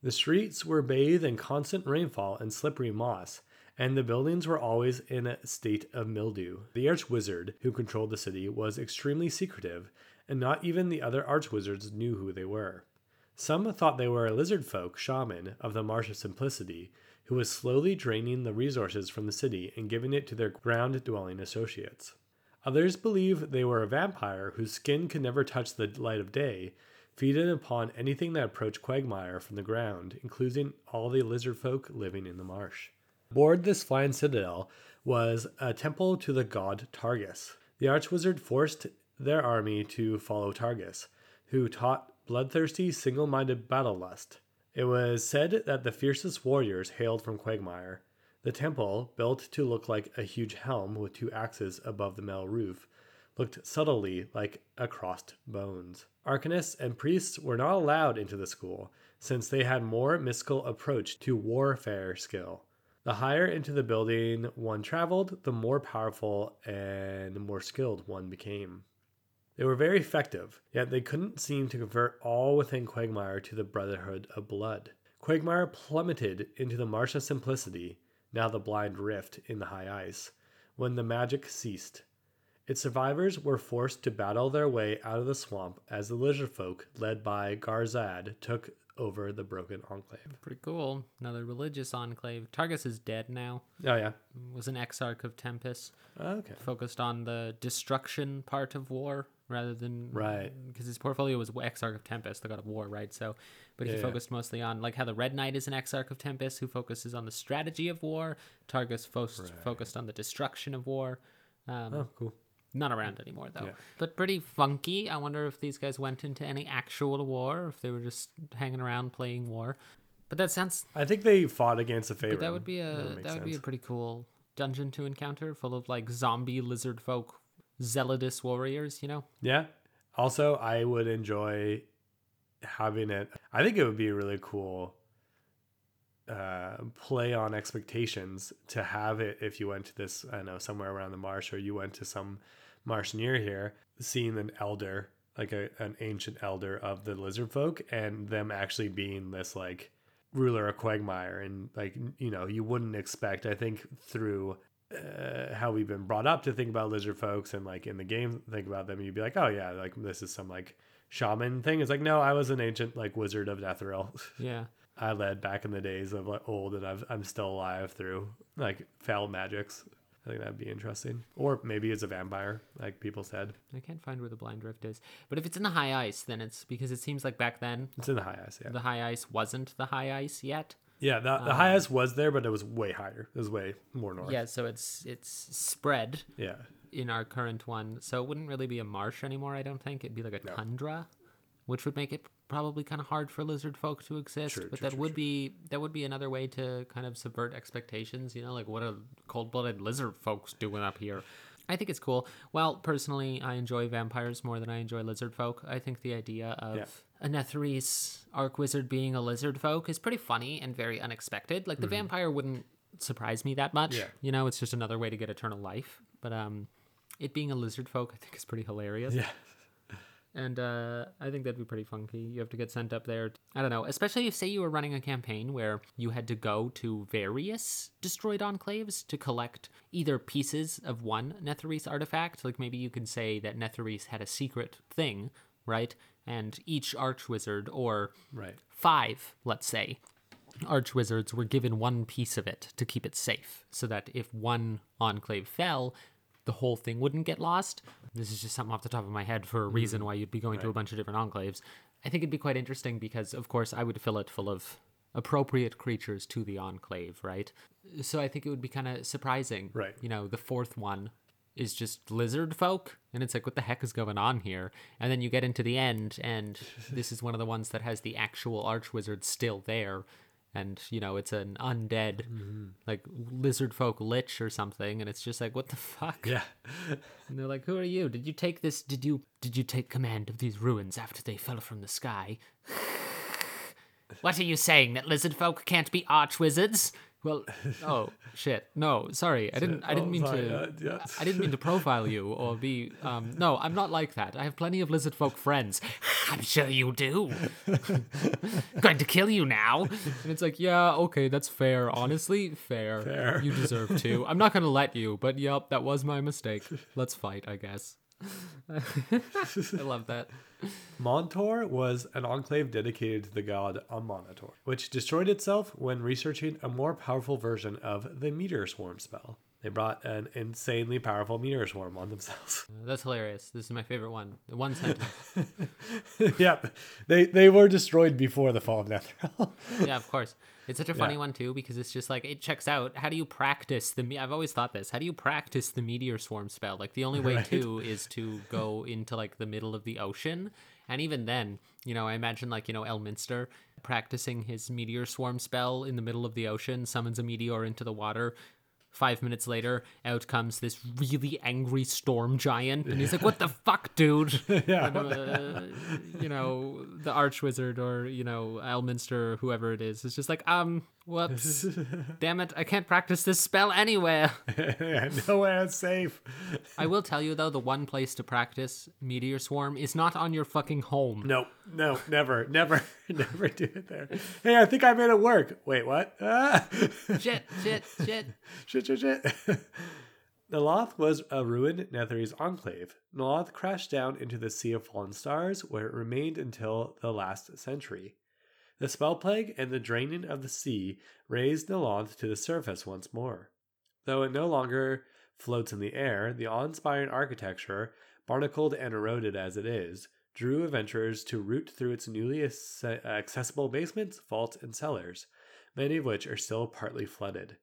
The streets were bathed in constant rainfall and slippery moss, and the buildings were always in a state of mildew. The archwizard who controlled the city was extremely secretive, and not even the other archwizards knew who they were. Some thought they were a lizard folk shaman of the Marsh of Simplicity, who was slowly draining the resources from the city and giving it to their ground-dwelling associates. Others believe they were a vampire whose skin could never touch the light of day, feeding upon anything that approached Quagmire from the ground, including all the lizard folk living in the marsh. Aboard this flying citadel was a temple to the god Targus. The archwizard forced their army to follow Targus, who taught bloodthirsty, single-minded battle lust. It was said that the fiercest warriors hailed from Quagmire. The temple, built to look like a huge helm with two axes above the metal roof, looked subtly like a crossed bones. Arcanists and priests were not allowed into the school, since they had more mystical approach to warfare skill. The higher into the building one traveled, the more powerful and more skilled one became. They were very effective, yet they couldn't seem to convert all within Quagmire to the Brotherhood of Blood. Quagmire plummeted into the Marsh of Simplicity, now the blind rift in the high ice, when the magic ceased. Its survivors were forced to battle their way out of the swamp as the lizard folk, led by Garzad, took over the broken enclave. Pretty cool. Another religious enclave. Targus is dead now. Oh, yeah. Was an exarch of Tempest. Okay. Focused on the destruction part of war rather than... Right. Because his portfolio was exarch of Tempest, the god of war, right? So, But yeah, he focused yeah. mostly on, like how the Red Knight is an exarch of Tempest who focuses on the strategy of war. Targus fo- right. focused on the destruction of war. Um, oh, cool. Not around anymore, though. Yeah. But pretty funky. I wonder if these guys went into any actual war, or if they were just hanging around playing war. But that sounds... I think they fought against the Faerun. That would be a that, that would be a pretty cool dungeon to encounter, full of like zombie lizard folk, zealotous warriors, you know? Yeah. Also, I would enjoy having it. I think it would be a really cool uh, play on expectations to have it if you went to this, I don't know, somewhere around the marsh, or you went to some marsh near here, seeing an elder, like a, an ancient elder of the lizard folk, and them actually being this like ruler of Quagmire, and like, you know, you wouldn't expect, I think through uh, how we've been brought up to think about lizard folks, and like in the game think about them, you'd be like, oh yeah, like this is some like shaman thing. It's like, no, I was an ancient like wizard of Netheril. Yeah, I led back in the days of like old, and I've, I'm still alive through like foul magics. I think that'd be interesting. Or maybe it's a vampire, like people said. I can't find where the blind rift is. But if it's in the high ice, then it's because it seems like back then... It's in the high ice, yeah. The high ice wasn't the high ice yet. Yeah, the, the um, high ice was there, but it was way higher. It was way more north. Yeah, so it's it's spread yeah. in our current one. So it wouldn't really be a marsh anymore, I don't think. It'd be like a no. tundra, which would make it... probably kind of hard for lizard folk to exist, true, but true, that true, would true. be that would be another way to kind of subvert expectations, you know, like what are cold-blooded lizard folks doing up here? I think it's cool. Well, personally, I enjoy vampires more than I enjoy lizard folk. I think the idea of yeah. a Nathri's archwizard being a lizard folk is pretty funny and very unexpected. Like the mm-hmm. vampire wouldn't surprise me that much. Yeah. You know, it's just another way to get eternal life. But um it being a lizard folk, I think is pretty hilarious. Yeah. And uh, I think that'd be pretty funky. You have to get sent up there. I don't know. Especially if, say, you were running a campaign where you had to go to various destroyed enclaves to collect either pieces of one Netherese artifact. Like, maybe you could say that Netherese had a secret thing, right? And each archwizard, or right. five, let's say, archwizards were given one piece of it to keep it safe. So that if one enclave fell... the whole thing wouldn't get lost. This is just something off the top of my head for a reason why you'd be going right. to a bunch of different enclaves. I think it'd be quite interesting because, of course, I would fill it full of appropriate creatures to the enclave, right? So I think it would be kind of surprising. Right. You know, the fourth one is just lizard folk, and it's like, what the heck is going on here? And then you get into the end, and this is one of the ones that has the actual archwizard still there. And, you know, it's an undead, mm-hmm. like, lizard folk lich or something. And it's just like, what the fuck? Yeah. And they're like, who are you? Did you take this? Did you did you take command of these ruins after they fell from the sky? What are you saying? That lizard folk can't be arch wizards? Well, oh, shit. No, sorry. I didn't I didn't mean to I didn't mean to profile you or be um no, I'm not like that. I have plenty of lizard folk friends. I'm sure you do. Going to kill you now. And it's like, yeah, okay, that's fair. Honestly, fair. fair. You deserve to. I'm not going to let you, but yep, that was my mistake. Let's fight, I guess. I love that. Montor was an enclave dedicated to the god Amonator, which destroyed itself when researching a more powerful version of the Meteor Swarm spell. They brought an insanely powerful meteor swarm on themselves. That's hilarious. This is my favorite one. One sentence. Yep. They they were destroyed before the fall of Netheril. Yeah, of course. It's such a funny yeah. one, too, because it's just like, it checks out. How do you practice the... Me- I've always thought this. How do you practice the meteor swarm spell? Like, the only way, right? to is to go into, like, the middle of the ocean. And even then, you know, I imagine, like, you know, Elminster practicing his meteor swarm spell in the middle of the ocean, summons a meteor into the water. Five minutes later, out comes this really angry storm giant, and he's like, "What the fuck, dude?" Yeah, and, uh, you know, the Archwizard or, you know, Elminster, whoever it is, is just like, um, whoops, damn it, I can't practice this spell anywhere. Nowhere is safe. I will tell you, though, the one place to practice Meteor Swarm is not on your fucking home. No, no, never, never, never do it there. Hey, I think I made it work. Wait, what? Ah. Shit, shit, shit. Shit, shit, shit. Naloth was a ruined Netherese enclave. Naloth crashed down into the Sea of Fallen Stars, where it remained until the last century. The spell plague and the draining of the sea raised Naloth to the surface once more. Though it no longer floats in the air, the awe-inspiring architecture, barnacled and eroded as it is, drew adventurers to root through its newly accessible basements, vaults, and cellars, many of which are still partly flooded.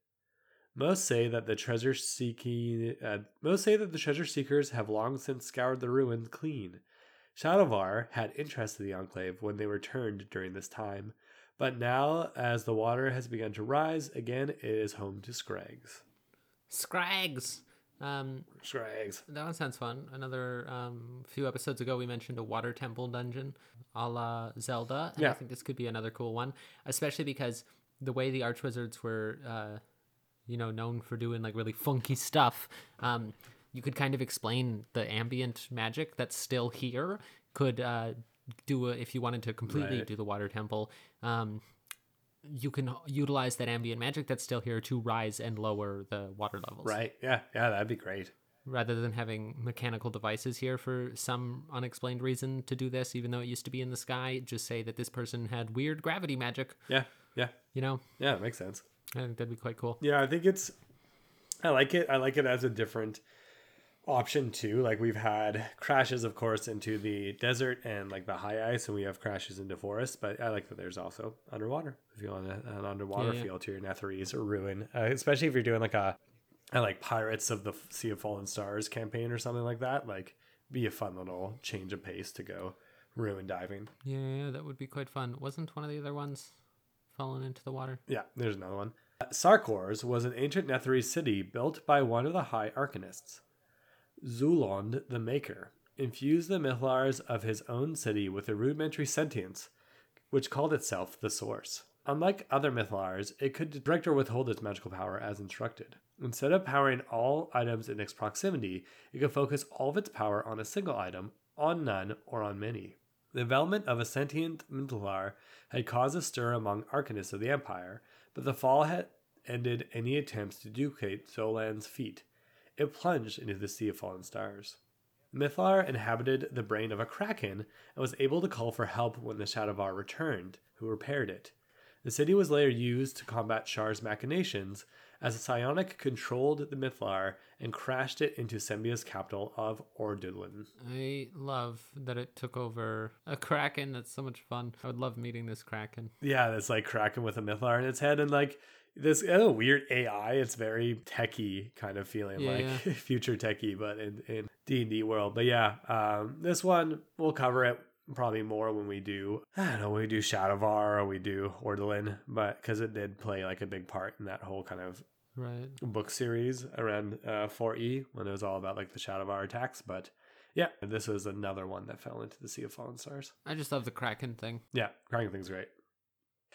Most say that the treasure seeking, uh, most say that the treasure seekers have long since scoured the ruins clean. Shadovar had interest in the enclave when they returned during this time, but now, as the water has begun to rise again, it is home to Scrags. Scrags, um, Scrags. That one sounds fun. Another um, few episodes ago, we mentioned a water temple dungeon, a la Zelda, and yeah. I think this could be another cool one, especially because the way the Archwizards were, uh, you know, known for doing like really funky stuff. Um, You could kind of explain the ambient magic that's still here. Could uh, do a, if you wanted to completely right. do the water temple. Um, you can utilize that ambient magic that's still here to rise and lower the water levels. Right. Yeah. Yeah. That'd be great. Rather than having mechanical devices here for some unexplained reason to do this, even though it used to be in the sky, just say that this person had weird gravity magic. Yeah. Yeah. You know. Yeah, it makes sense. I think that'd be quite cool. Yeah, I think it's. I like it. I like it as a different. Option two, like we've had crashes, of course, into the desert and like the high ice, and we have crashes into forests. But I like that there's also underwater. If you want an underwater yeah, feel yeah. to your Netherese or ruin, uh, especially if you're doing like a, a like Pirates of the Sea of Fallen Stars campaign or something like that, like be a fun little change of pace to go ruin diving. Yeah, that would be quite fun. Wasn't one of the other ones falling into the water? Yeah, there's another one. Uh, Sarkors was an ancient Netherese city built by one of the High Arcanists. Zulond the Maker infused the Mythallars of his own city with a rudimentary sentience, which called itself the Source. Unlike other Mythallars, it could direct or withhold its magical power as instructed. Instead of powering all items in its proximity, it could focus all of its power on a single item, on none, or on many. The development of a sentient Mythallar had caused a stir among Arcanists of the Empire, but the fall had ended any attempts to duplicate Zolan's feat. It plunged into the Sea of Fallen Stars. Mythallar inhabited the brain of a kraken and was able to call for help when the Shadovar returned, who repaired it. The city was later used to combat Shar's machinations, as a psionic controlled the Mythallar and crashed it into Sembia's capital of Ordulin. I love that it took over a kraken. That's so much fun. I would love meeting this kraken. Yeah, that's like kraken with a Mythallar in its head and like... This oh, weird A I, it's very techie kind of feeling, yeah, like yeah. future techie, but in, in D and D world. But yeah, um, this one, we'll cover it probably more when we do, I don't know, when we do Shadovar or we do Ordulin, but because it did play like a big part in that whole kind of right. book series around uh, four E when it was all about like the Shadovar attacks. But yeah, this was another one that fell into the Sea of Fallen Stars. I just love the Kraken thing. Yeah, Kraken thing's great.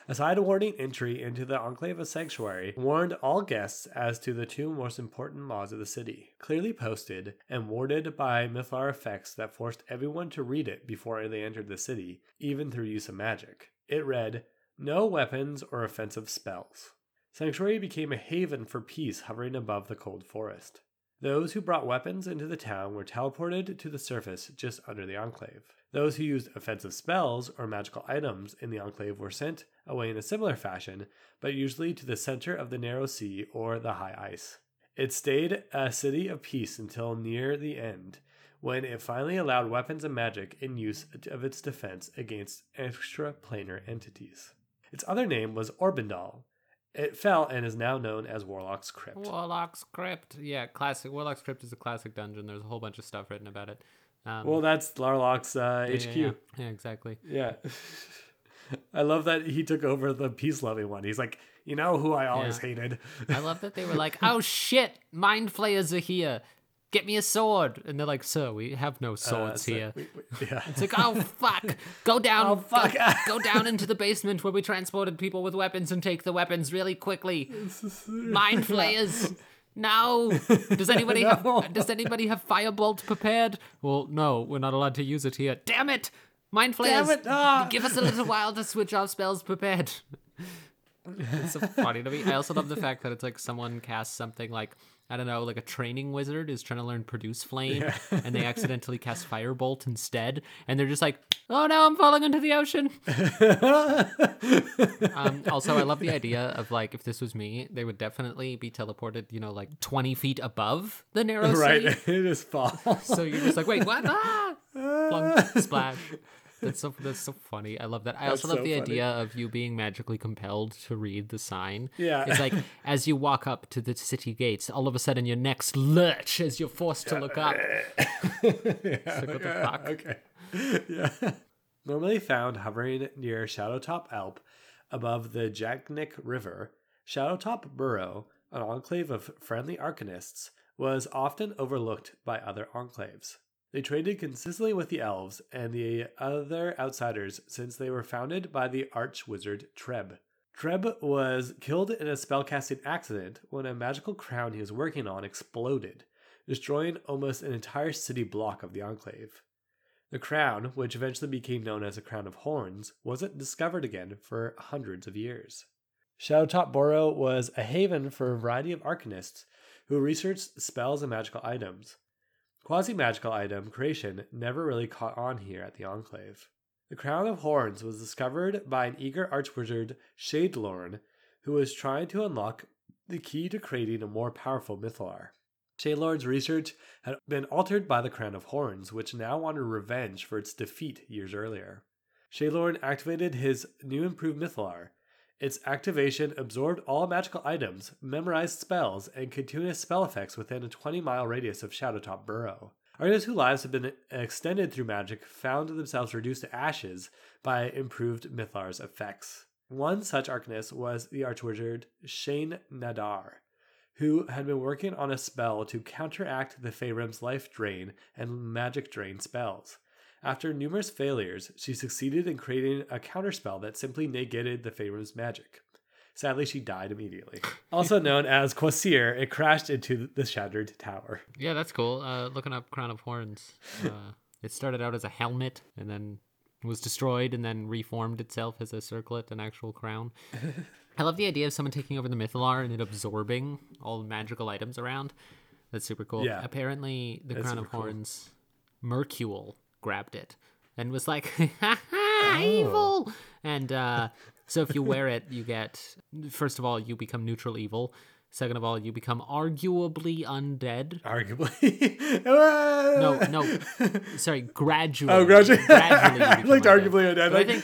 A side warning entry into the Enclave of Sanctuary warned all guests as to the two most important laws of the city, clearly posted and warded by Mythallar effects that forced everyone to read it before they entered the city, even through use of magic. It read, "No weapons or offensive spells." Sanctuary became a haven for peace hovering above the cold forest. Those who brought weapons into the town were teleported to the surface just under the Enclave. Those who used offensive spells or magical items in the Enclave were sent away in a similar fashion, but usually to the center of the Narrow Sea or the High Ice. It stayed a city of peace until near the end, when it finally allowed weapons and magic in use of its defense against extraplanar entities. Its other name was Orbindal. It fell and is now known as Warlock's Crypt. Warlock's Crypt. Yeah, classic. Warlock's Crypt is a classic dungeon. There's a whole bunch of stuff written about it. Um, well, that's Larloch's uh, yeah, H Q. Yeah, yeah. yeah, exactly. Yeah. I love that he took over the peace-loving one. He's like, you know who I always yeah. hated? I love that they were like, oh shit, mind flayers are here. Get me a sword. And they're like, sir, we have no swords uh, so here. We, we, yeah. It's like, oh, fuck. Go down. Oh, fuck. Go, go down into the basement where we transported people with weapons and take the weapons really quickly. Mind flayers. No. Does anybody, no. Have, does anybody have firebolt prepared? Well, no, we're not allowed to use it here. Damn it. Mind flayers. Damn it. Oh. Give us a little while to switch our spells prepared. It's so funny to me. I also love the fact that it's like someone casts something like, I don't know, like a training wizard is trying to learn Produce Flame, yeah. and they accidentally cast Firebolt instead, and they're just like, oh no, I'm falling into the ocean. um, also, I love the idea of, like, if this was me, they would definitely be teleported, you know, like twenty feet above the Narrow Sea. Right, it just falls. So you're just like, wait, what? Ah! Plunk, splash. That's so, that's so funny. I love that. I that's also love so the funny. idea of you being magically compelled to read the sign. Yeah. It's like, as you walk up to the city gates, all of a sudden your necks lurch as you're forced yeah. to look up. yeah. Like, what the fuck? Okay. Yeah. Normally found hovering near Shadowtop Alp above the Jaknik River, Shadowtop Burrow, an enclave of friendly arcanists, was often overlooked by other enclaves. They traded consistently with the elves and the other outsiders since they were founded by the arch-wizard Treb. Treb was killed in a spellcasting accident when a magical crown he was working on exploded, destroying almost an entire city block of the Enclave. The crown, which eventually became known as the Crown of Horns, wasn't discovered again for hundreds of years. Shadowtop Burrow was a haven for a variety of arcanists who researched spells and magical items. Quasi-magical item creation never really caught on here at the Enclave. The Crown of Horns was discovered by an eager archwizard, Shadelorn, who was trying to unlock the key to creating a more powerful Mythallar. Shadelorn's research had been altered by the Crown of Horns, which now wanted revenge for its defeat years earlier. Shadelorn activated his new improved Mythallar. Its activation absorbed all magical items, memorized spells, and continuous spell effects within a twenty-mile radius of Shadowtop Burrow. Artists whose lives had been extended through magic found themselves reduced to ashes by improved Mythallar's effects. One such arcanist was the archwizard Shane Nadar, who had been working on a spell to counteract the Faerun's life drain and magic drain spells. After numerous failures, she succeeded in creating a counterspell that simply negated the Faerun's magic. Sadly, she died immediately. Also known as Quasir, it crashed into the Shattered Tower. Yeah, that's cool. Uh, looking up Crown of Horns. Uh, it started out as a helmet and then was destroyed and then reformed itself as a circlet, an actual crown. I love the idea of someone taking over the Mythallar and it absorbing all magical items around. That's super cool. Yeah. Apparently, the that's Crown of Horns, cool. Mercule, grabbed it and was like, ha ha, evil. Oh. And uh, so if you wear it, you get, first of all, you become neutral evil. Second of all, you become arguably undead. Arguably? no, no. Sorry, gradually. Oh, gradually. gradually I liked undead. Arguably undead. Like, I,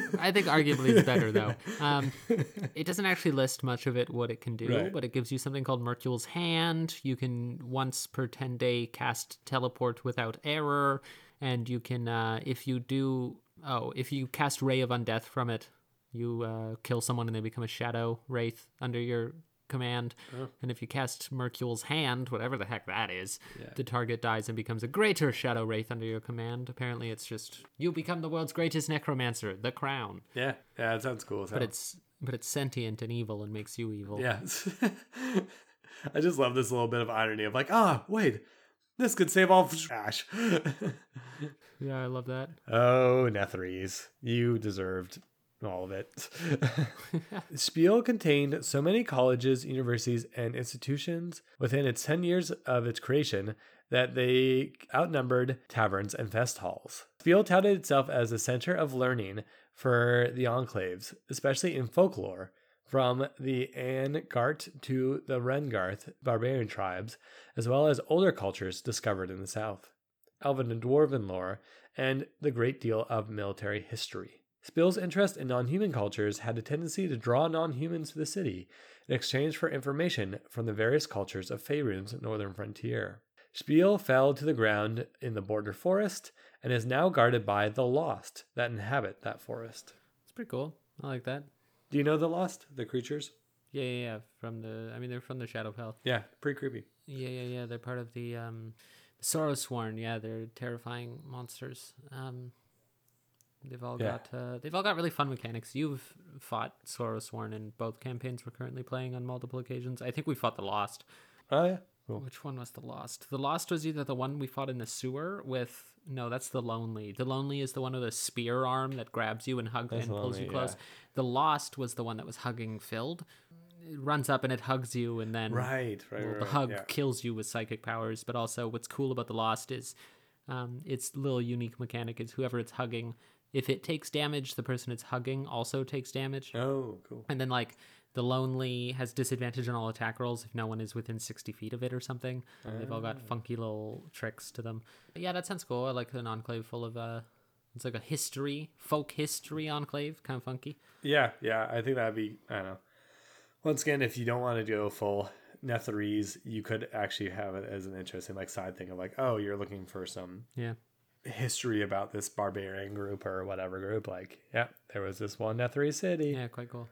think, I think arguably is better, though. Um, it doesn't actually list much of it, what it can do, right. But it gives you something called Mercule's Hand. You can once per ten-day cast Teleport without error. And you can, uh, if you do, oh, if you cast Ray of Undeath from it, you uh, kill someone and they become a shadow wraith under your command. Oh. And if you cast Mercule's Hand, whatever the heck that is, yeah. the target dies and becomes a greater shadow wraith under your command. Apparently it's just, you become the world's greatest necromancer, the crown. Yeah, yeah, that sounds cool. That but sounds... it's but it's sentient and evil and makes you evil. Yeah. I just love this little bit of irony of like, ah, oh, wait, this could save all trash. Yeah, I love that. Oh, Nathries, you deserved all of it. Spiel contained so many colleges, universities, and institutions within its ten years of its creation that they outnumbered taverns and fest halls. Spiel touted itself as a center of learning for the enclaves, especially in folklore, from the Angarth to the Rengarth barbarian tribes, as well as older cultures discovered in the south, elven and dwarven lore, and the great deal of military history. Spiel's interest in non-human cultures had a tendency to draw non-humans to the city in exchange for information from the various cultures of Faerun's northern frontier. Spiel fell to the ground in the border forest and is now guarded by the Lost that inhabit that forest. It's pretty cool. I like that. Do you know the Lost, the creatures? Yeah, yeah, yeah. From the, I mean, they're from the Shadow of Hell. Yeah, pretty creepy. Yeah, yeah, yeah. They're part of the um, Sorrowsworn. Yeah, they're terrifying monsters. Um, they've all yeah. got, uh, they've all got really fun mechanics. You've fought Sorrowsworn in both campaigns we're currently playing on multiple occasions. I think we fought the Lost. Oh yeah. Cool. Which one was the Lost? The Lost was either the one we fought in the sewer with. No, that's the Lonely. The Lonely is the one with a spear arm that grabs you and hugs and pulls lonely, you close. Yeah. The Lost was the one that was hugging filled. It runs up and it hugs you, and then right, right, well, right, the right, hug yeah. kills you with psychic powers. But also, what's cool about the Lost is um, its little unique mechanic is whoever it's hugging, if it takes damage, the person it's hugging also takes damage. Oh, cool. And then like. The Lonely has disadvantage on all attack rolls if no one is within sixty feet of it or something. Uh, They've all got funky little tricks to them. But yeah, that sounds cool. I like an enclave full of, uh, it's like a history, folk history enclave. Kind of funky. Yeah, yeah. I think that'd be, I don't know. Once again, if you don't want to go full Netherese, you could actually have it as an interesting like side thing of like, oh, you're looking for some yeah history about this barbarian group or whatever group. Like, yeah, there was this one Netherese city. Yeah, quite cool.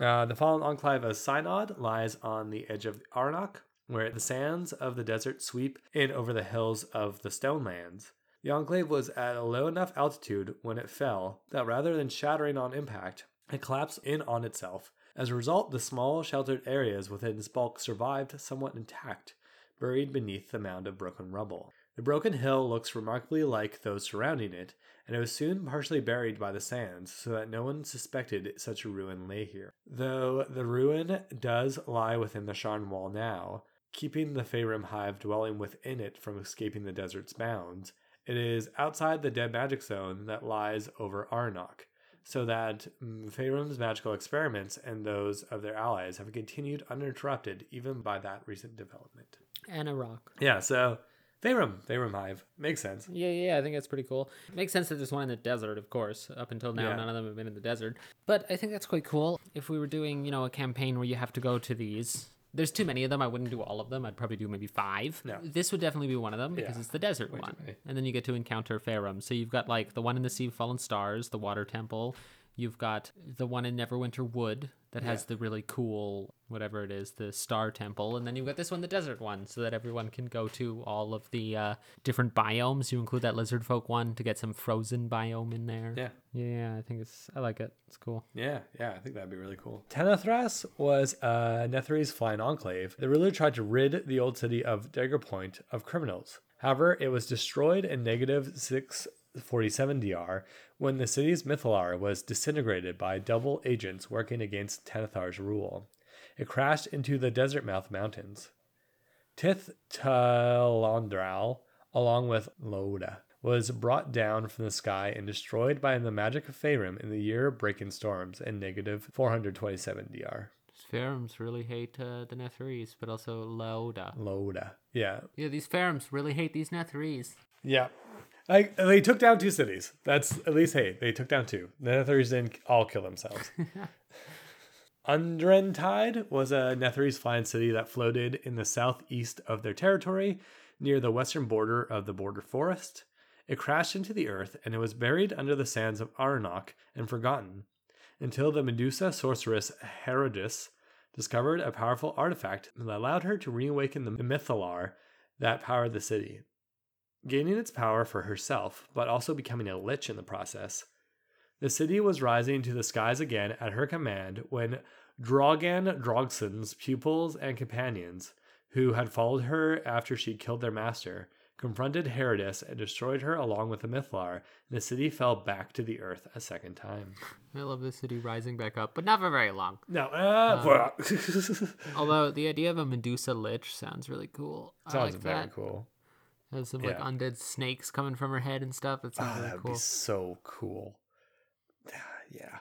Uh, the fallen enclave of Synod lies on the edge of Arnach, where the sands of the desert sweep in over the hills of the Stonelands. The enclave was at a low enough altitude when it fell that rather than shattering on impact, it collapsed in on itself. As a result, the small sheltered areas within its bulk survived somewhat intact, buried beneath the mound of broken rubble. The broken hill looks remarkably like those surrounding it, and it was soon partially buried by the sands, so that no one suspected such a ruin lay here. Though the ruin does lie within the Sharn Wall now, keeping the Faerun Hive dwelling within it from escaping the desert's bounds, it is outside the dead magic zone that lies over Arnach, so that Faerun's magical experiments and those of their allies have continued uninterrupted even by that recent development. And a rock. Yeah, so... Faerun, Faerun Hive. Makes sense. Yeah, yeah, I think that's pretty cool. Makes sense that there's one in the desert, of course. Up until now, yeah. None of them have been in the desert. But I think that's quite cool. If we were doing, you know, a campaign where you have to go to these, there's too many of them. I wouldn't do all of them. I'd probably do maybe five. No. This would definitely be one of them because yeah. it's the desert Way one. And then you get to encounter Faerun. So you've got, like, the one in the Sea of Fallen Stars, the Water Temple. You've got the one in Neverwinter Wood that yeah. has the really cool, whatever it is, the Star Temple. And then you've got this one, the Desert one, so that everyone can go to all of the uh, different biomes. You include that Lizard Folk one to get some frozen biome in there. Yeah. Yeah, I think it's, I like it. It's cool. Yeah, yeah, I think that'd be really cool. Tenethras was uh, Netherese flying enclave. The ruler tried to rid the old city of Daggerpoint of criminals. However, it was destroyed in negative six forty-seven D R when the city's Mythallar was disintegrated by double agents working against Tenethar's rule. It crashed into the Desertmouth Mountains. Tith Talondral, along with Loda, was brought down from the sky and destroyed by the magic of Faerun in the year of breaking storms in negative four twenty-seven D R. Faerun's really hate uh, the Netherese, but also Loda. Loda, yeah. Yeah, these Faerun's really hate these Netherese. Yeah. Like, they took down two cities. That's at least, hey, they took down two. The Netherese didn't all kill themselves. Undrentide was a Netherese flying city that floated in the southeast of their territory, near the western border of the border forest. It crashed into the earth, and it was buried under the sands of Arnach and forgotten, until the Medusa sorceress Herodis discovered a powerful artifact that allowed her to reawaken the Mythallar that powered the city. Gaining its power for herself, but also becoming a lich in the process. The city was rising to the skies again at her command when Drogan Drogson's pupils and companions, who had followed her after she killed their master, confronted Herodis, and destroyed her along with the Mythallar, and the city fell back to the earth a second time. I love the city rising back up, but not for very long. No. Uh, um, although the idea of a Medusa Lich sounds really cool. Sounds I like very that. cool. Has some yeah. like undead snakes coming from her head and stuff. That sounds oh, really cool. That would be so cool. Yeah.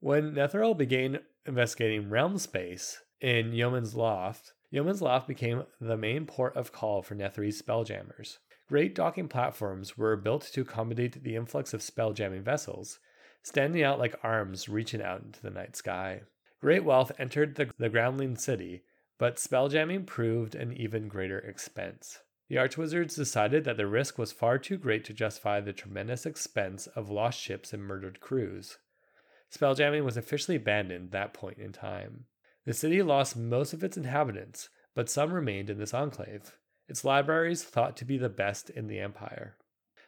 When Netheril began investigating realm space in Yeoman's Loft, Yeoman's Loft became the main port of call for Netheri's spelljammers. Great docking platforms were built to accommodate the influx of spelljamming vessels, standing out like arms reaching out into the night sky. Great wealth entered the, the groundling city, but spelljamming proved an even greater expense. The Archwizards decided that the risk was far too great to justify the tremendous expense of lost ships and murdered crews. Spelljamming was officially abandoned at that point in time. The city lost most of its inhabitants, but some remained in this enclave, its libraries thought to be the best in the empire.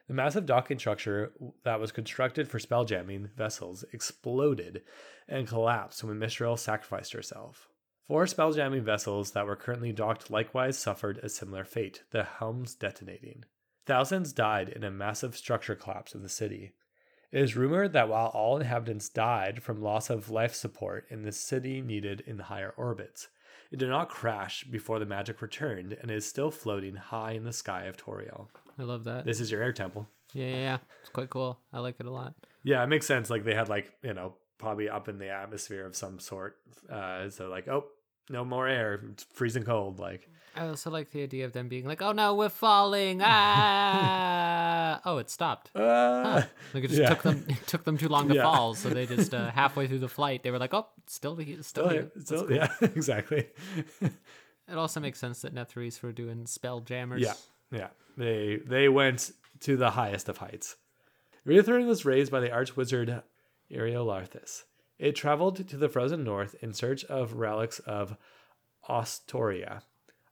The massive docking structure that was constructed for spelljamming vessels exploded and collapsed when Mistral sacrificed herself. Four spelljamming vessels that were currently docked likewise suffered a similar fate, the helms detonating. Thousands died in a massive structure collapse of the city. It is rumored that while all inhabitants died from loss of life support and the city needed in higher orbits, it did not crash before the magic returned and is still floating high in the sky of Toriel. I love that. This is your air temple. Yeah, yeah, yeah. It's quite cool. I like it a lot. Yeah, it makes sense. Like they had like, you know, probably up in the atmosphere of some sort. Uh, so like, oh, no more air. It's freezing cold. Like. I also like the idea of them being like, oh no, we're falling. Ah! Oh, it stopped. Uh, huh. Like it just yeah. took them it took them too long to yeah. fall, so they just uh, halfway through the flight, they were like, oh, still here. Still, still here. Still, cool. Yeah, exactly. It also makes sense that Netheri's were doing spell jammers. Yeah, yeah. They they went to the highest of heights. Irithyrin was raised by the archwizard Eriolarthus. It traveled to the frozen north in search of relics of Ostoria,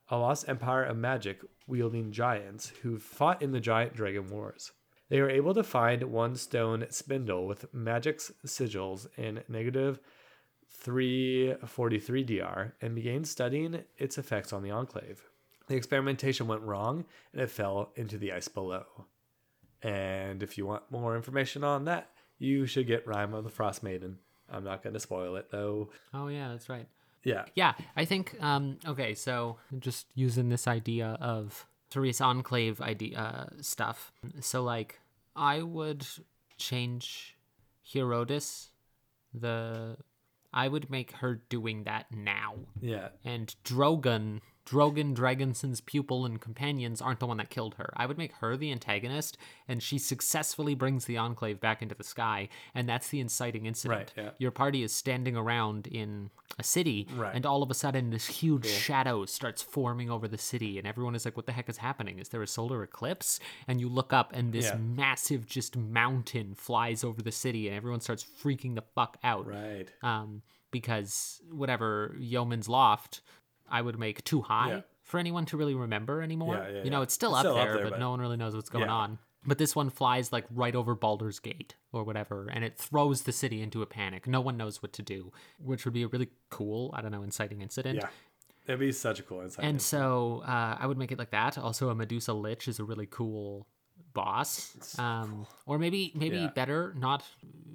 a lost empire of magic wielding giants who fought in the giant dragon wars. They were able to find one stone spindle with magic's sigils in negative three forty-three D R and began studying its effects on the enclave. The experimentation went wrong and it fell into the ice below. And if you want more information on that, you should get Rime of the Frost Maiden. I'm not going to spoil it though. Oh yeah, that's right. Yeah. Yeah, I think, um, okay, so just using this idea of Therese Enclave idea uh, stuff. So, like, I would change Herodis, the, I would make her doing that now. Yeah. And Drogon, Drogon Dragonson's pupil and companions aren't the one that killed her. I would make her the antagonist, and she successfully brings the Enclave back into the sky, and that's the inciting incident. Right, yeah. Your party is standing around in a city, right. and all of a sudden this huge yeah. shadow starts forming over the city, and everyone is like, what the heck is happening? Is there a solar eclipse? And you look up, and this yeah. massive just mountain flies over the city, and everyone starts freaking the fuck out. Right. Um, because whatever, Yeoman's Loft... I would make too high yeah. for anyone to really remember anymore. Yeah, yeah, you know, it's still, it's up, still there, up there, but, but no one really knows what's going yeah. on. But this one flies like right over Baldur's Gate or whatever, and it throws the city into a panic. No one knows what to do, which would be a really cool, I don't know, inciting incident. Yeah. It'd be such a cool inciting and incident. And so uh, I would make it like that. Also, a Medusa Lich is a really cool boss. So um, cool. Or maybe, maybe yeah. better, not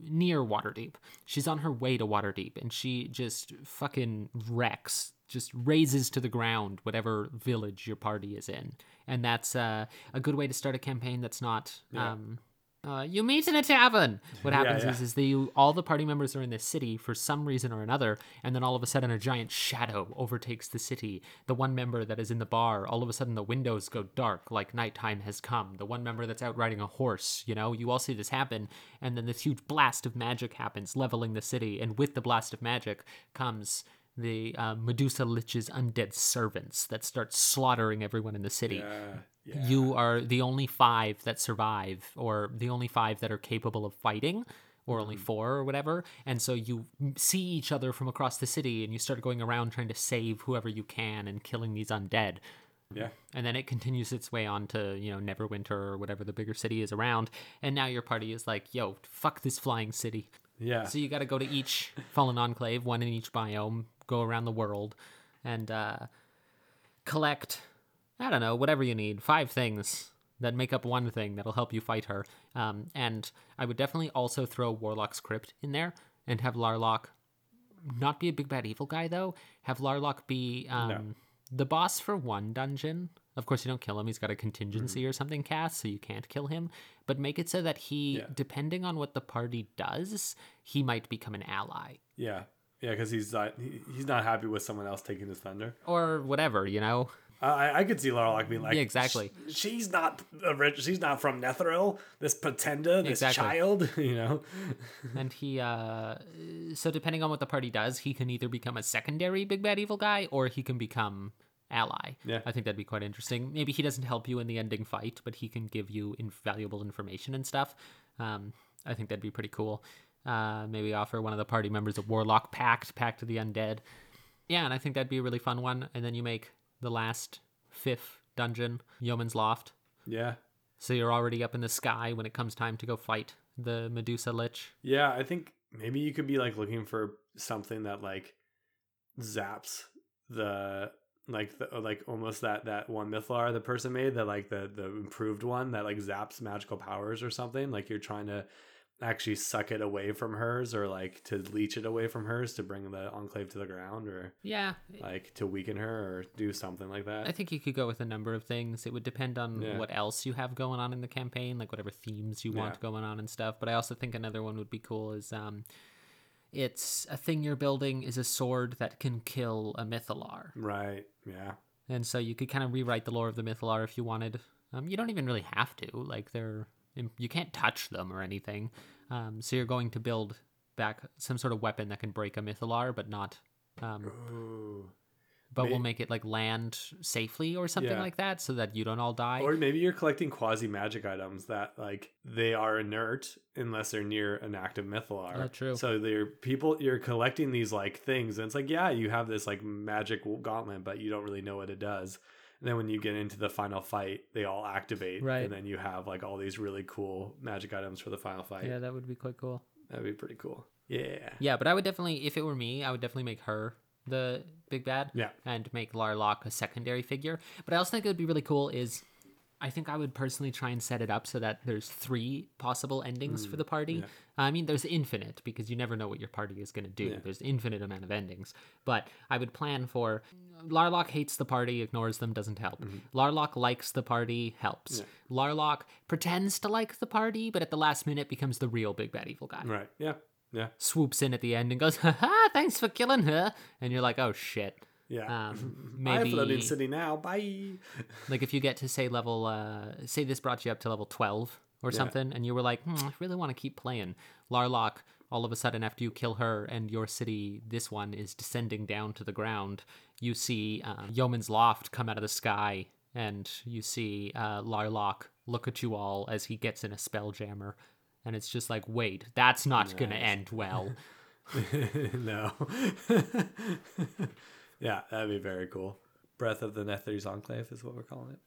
near Waterdeep. She's on her way to Waterdeep, and she just fucking wrecks just raises to the ground whatever village your party is in. And that's uh, a good way to start a campaign that's not, yeah. um, uh, you meet in a tavern. What happens yeah, yeah. is, is that you, all the party members are in this city for some reason or another, and then all of a sudden a giant shadow overtakes the city. The one member that is in the bar, all of a sudden the windows go dark, like nighttime has come. The one member that's out riding a horse, you know, you all see this happen, and then this huge blast of magic happens, leveling the city, and with the blast of magic comes... the uh, Medusa Lich's undead servants that start slaughtering everyone in the city. Yeah, yeah. You are the only five that survive, or the only five that are capable of fighting, or only four or whatever. And so you see each other from across the city, and you start going around trying to save whoever you can and killing these undead. Yeah. And then it continues its way on to, you know, Neverwinter or whatever the bigger city is around. And now your party is like, yo, fuck this flying city. Yeah. So you got to go to each fallen enclave, one in each biome, go around the world, and uh, collect, I don't know, whatever you need, five things that make up one thing that'll help you fight her. Um, and I would definitely also throw Warlock's Crypt in there and have Larloch not be a big bad evil guy, though. Have Larloch be um, no. the boss for one dungeon. Of course, you don't kill him. He's got a contingency mm-hmm. or something cast, so you can't kill him. But make it so that he, yeah. depending on what the party does, he might become an ally. Yeah, yeah, because he's not, he, he's not happy with someone else taking his thunder. Or whatever, you know? I, I could see Larloch being like, yeah, exactly. Sh- she's not a, she's not from Netheril, this pretender, this exactly. child, you know. And he, uh, so depending on what the party does, he can either become a secondary big bad evil guy, or he can become ally. Yeah. I think that'd be quite interesting. Maybe he doesn't help you in the ending fight, but he can give you invaluable information and stuff. Um, I think that'd be pretty cool. Uh, maybe offer one of the party members a Warlock Pact, Pact of the Undead. Yeah, and I think that'd be a really fun one. And then you make the last fifth dungeon, Yeoman's Loft. Yeah. So you're already up in the sky when it comes time to go fight the Medusa Lich. Yeah, I think maybe you could be like looking for something that like zaps the like the like almost that that one Mythallar the person made, that like the the improved one that like zaps magical powers or something. Like you're trying to actually suck it away from hers, or like to leech it away from hers to bring the enclave to the ground, or yeah, like to weaken her or do something like that. I think you could go with a number of things. It would depend on yeah. what else you have going on in the campaign, like whatever themes you want yeah. going on and stuff. But I also think another one would be cool is um it's a thing you're building is a sword that can kill a Mythallar, right? Yeah. And so you could kind of rewrite the lore of the Mythallar if you wanted. Um you don't even really have to, like they're you can't touch them or anything. Um, so you're going to build back some sort of weapon that can break a Mythallar, but not... Um, but maybe, we'll make it like land safely or something yeah. like that, so that you don't all die. Or maybe you're collecting quasi-magic items that like they are inert unless they're near an active Mythallar. Oh, true. So they're people, you're collecting these like things, and it's like, yeah, you have this like magic gauntlet, but you don't really know what it does. And then when you get into the final fight, they all activate. Right. And then you have like all these really cool magic items for the final fight. Yeah, that would be quite cool. That'd be pretty cool. Yeah. Yeah, but I would definitely, if it were me, I would definitely make her the big bad. Yeah. And make Larloch a secondary figure. But I also think it would be really cool is, I think I would personally try and set it up so that there's three possible endings mm, for the party. Yeah. I mean, there's infinite, because you never know what your party is going to do. Yeah. There's infinite amount of endings. But I would plan for Larloch hates the party, ignores them, doesn't help. Mm-hmm. Larloch likes the party, helps. Yeah. Larloch pretends to like the party, but at the last minute becomes the real big bad evil guy. Right, yeah, yeah. Swoops in at the end and goes, ha-ha, thanks for killing her. And you're like, oh, shit. Yeah, um, maybe I float in city now. Bye. Like if you get to say level, uh, say this brought you up to level twelve or yeah. something, and you were like, hmm, I really want to keep playing. Larloch, all of a sudden, after you kill her and your city, this one is descending down to the ground. You see uh, Yeoman's Loft come out of the sky, and you see uh, Larloch look at you all as he gets in a spelljammer, and it's just like, wait, that's not nice. Gonna end well. No. Yeah, that'd be very cool. Breath of the Netheri's Enclave is what we're calling it.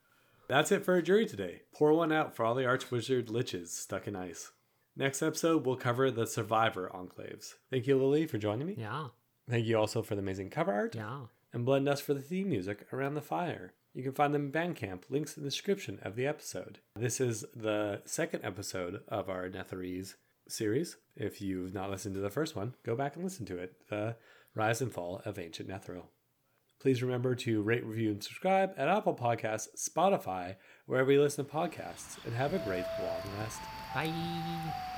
That's it for our jury today. Pour one out for all the Archwizard Liches stuck in ice. Next episode, we'll cover the Survivor Enclaves. Thank you, Lily, for joining me. Yeah. Thank you also for the amazing cover art. Yeah. And Blend Us for the theme music, Around the Fire. You can find them in Bandcamp. Links in the description of the episode. This is the second episode of our Netherese series. If you've not listened to the first one, go back and listen to it. The Rise and Fall of Ancient Netheril. Please remember to rate, review, and subscribe at Apple Podcasts, Spotify, wherever you listen to podcasts, and have a great long rest. Bye.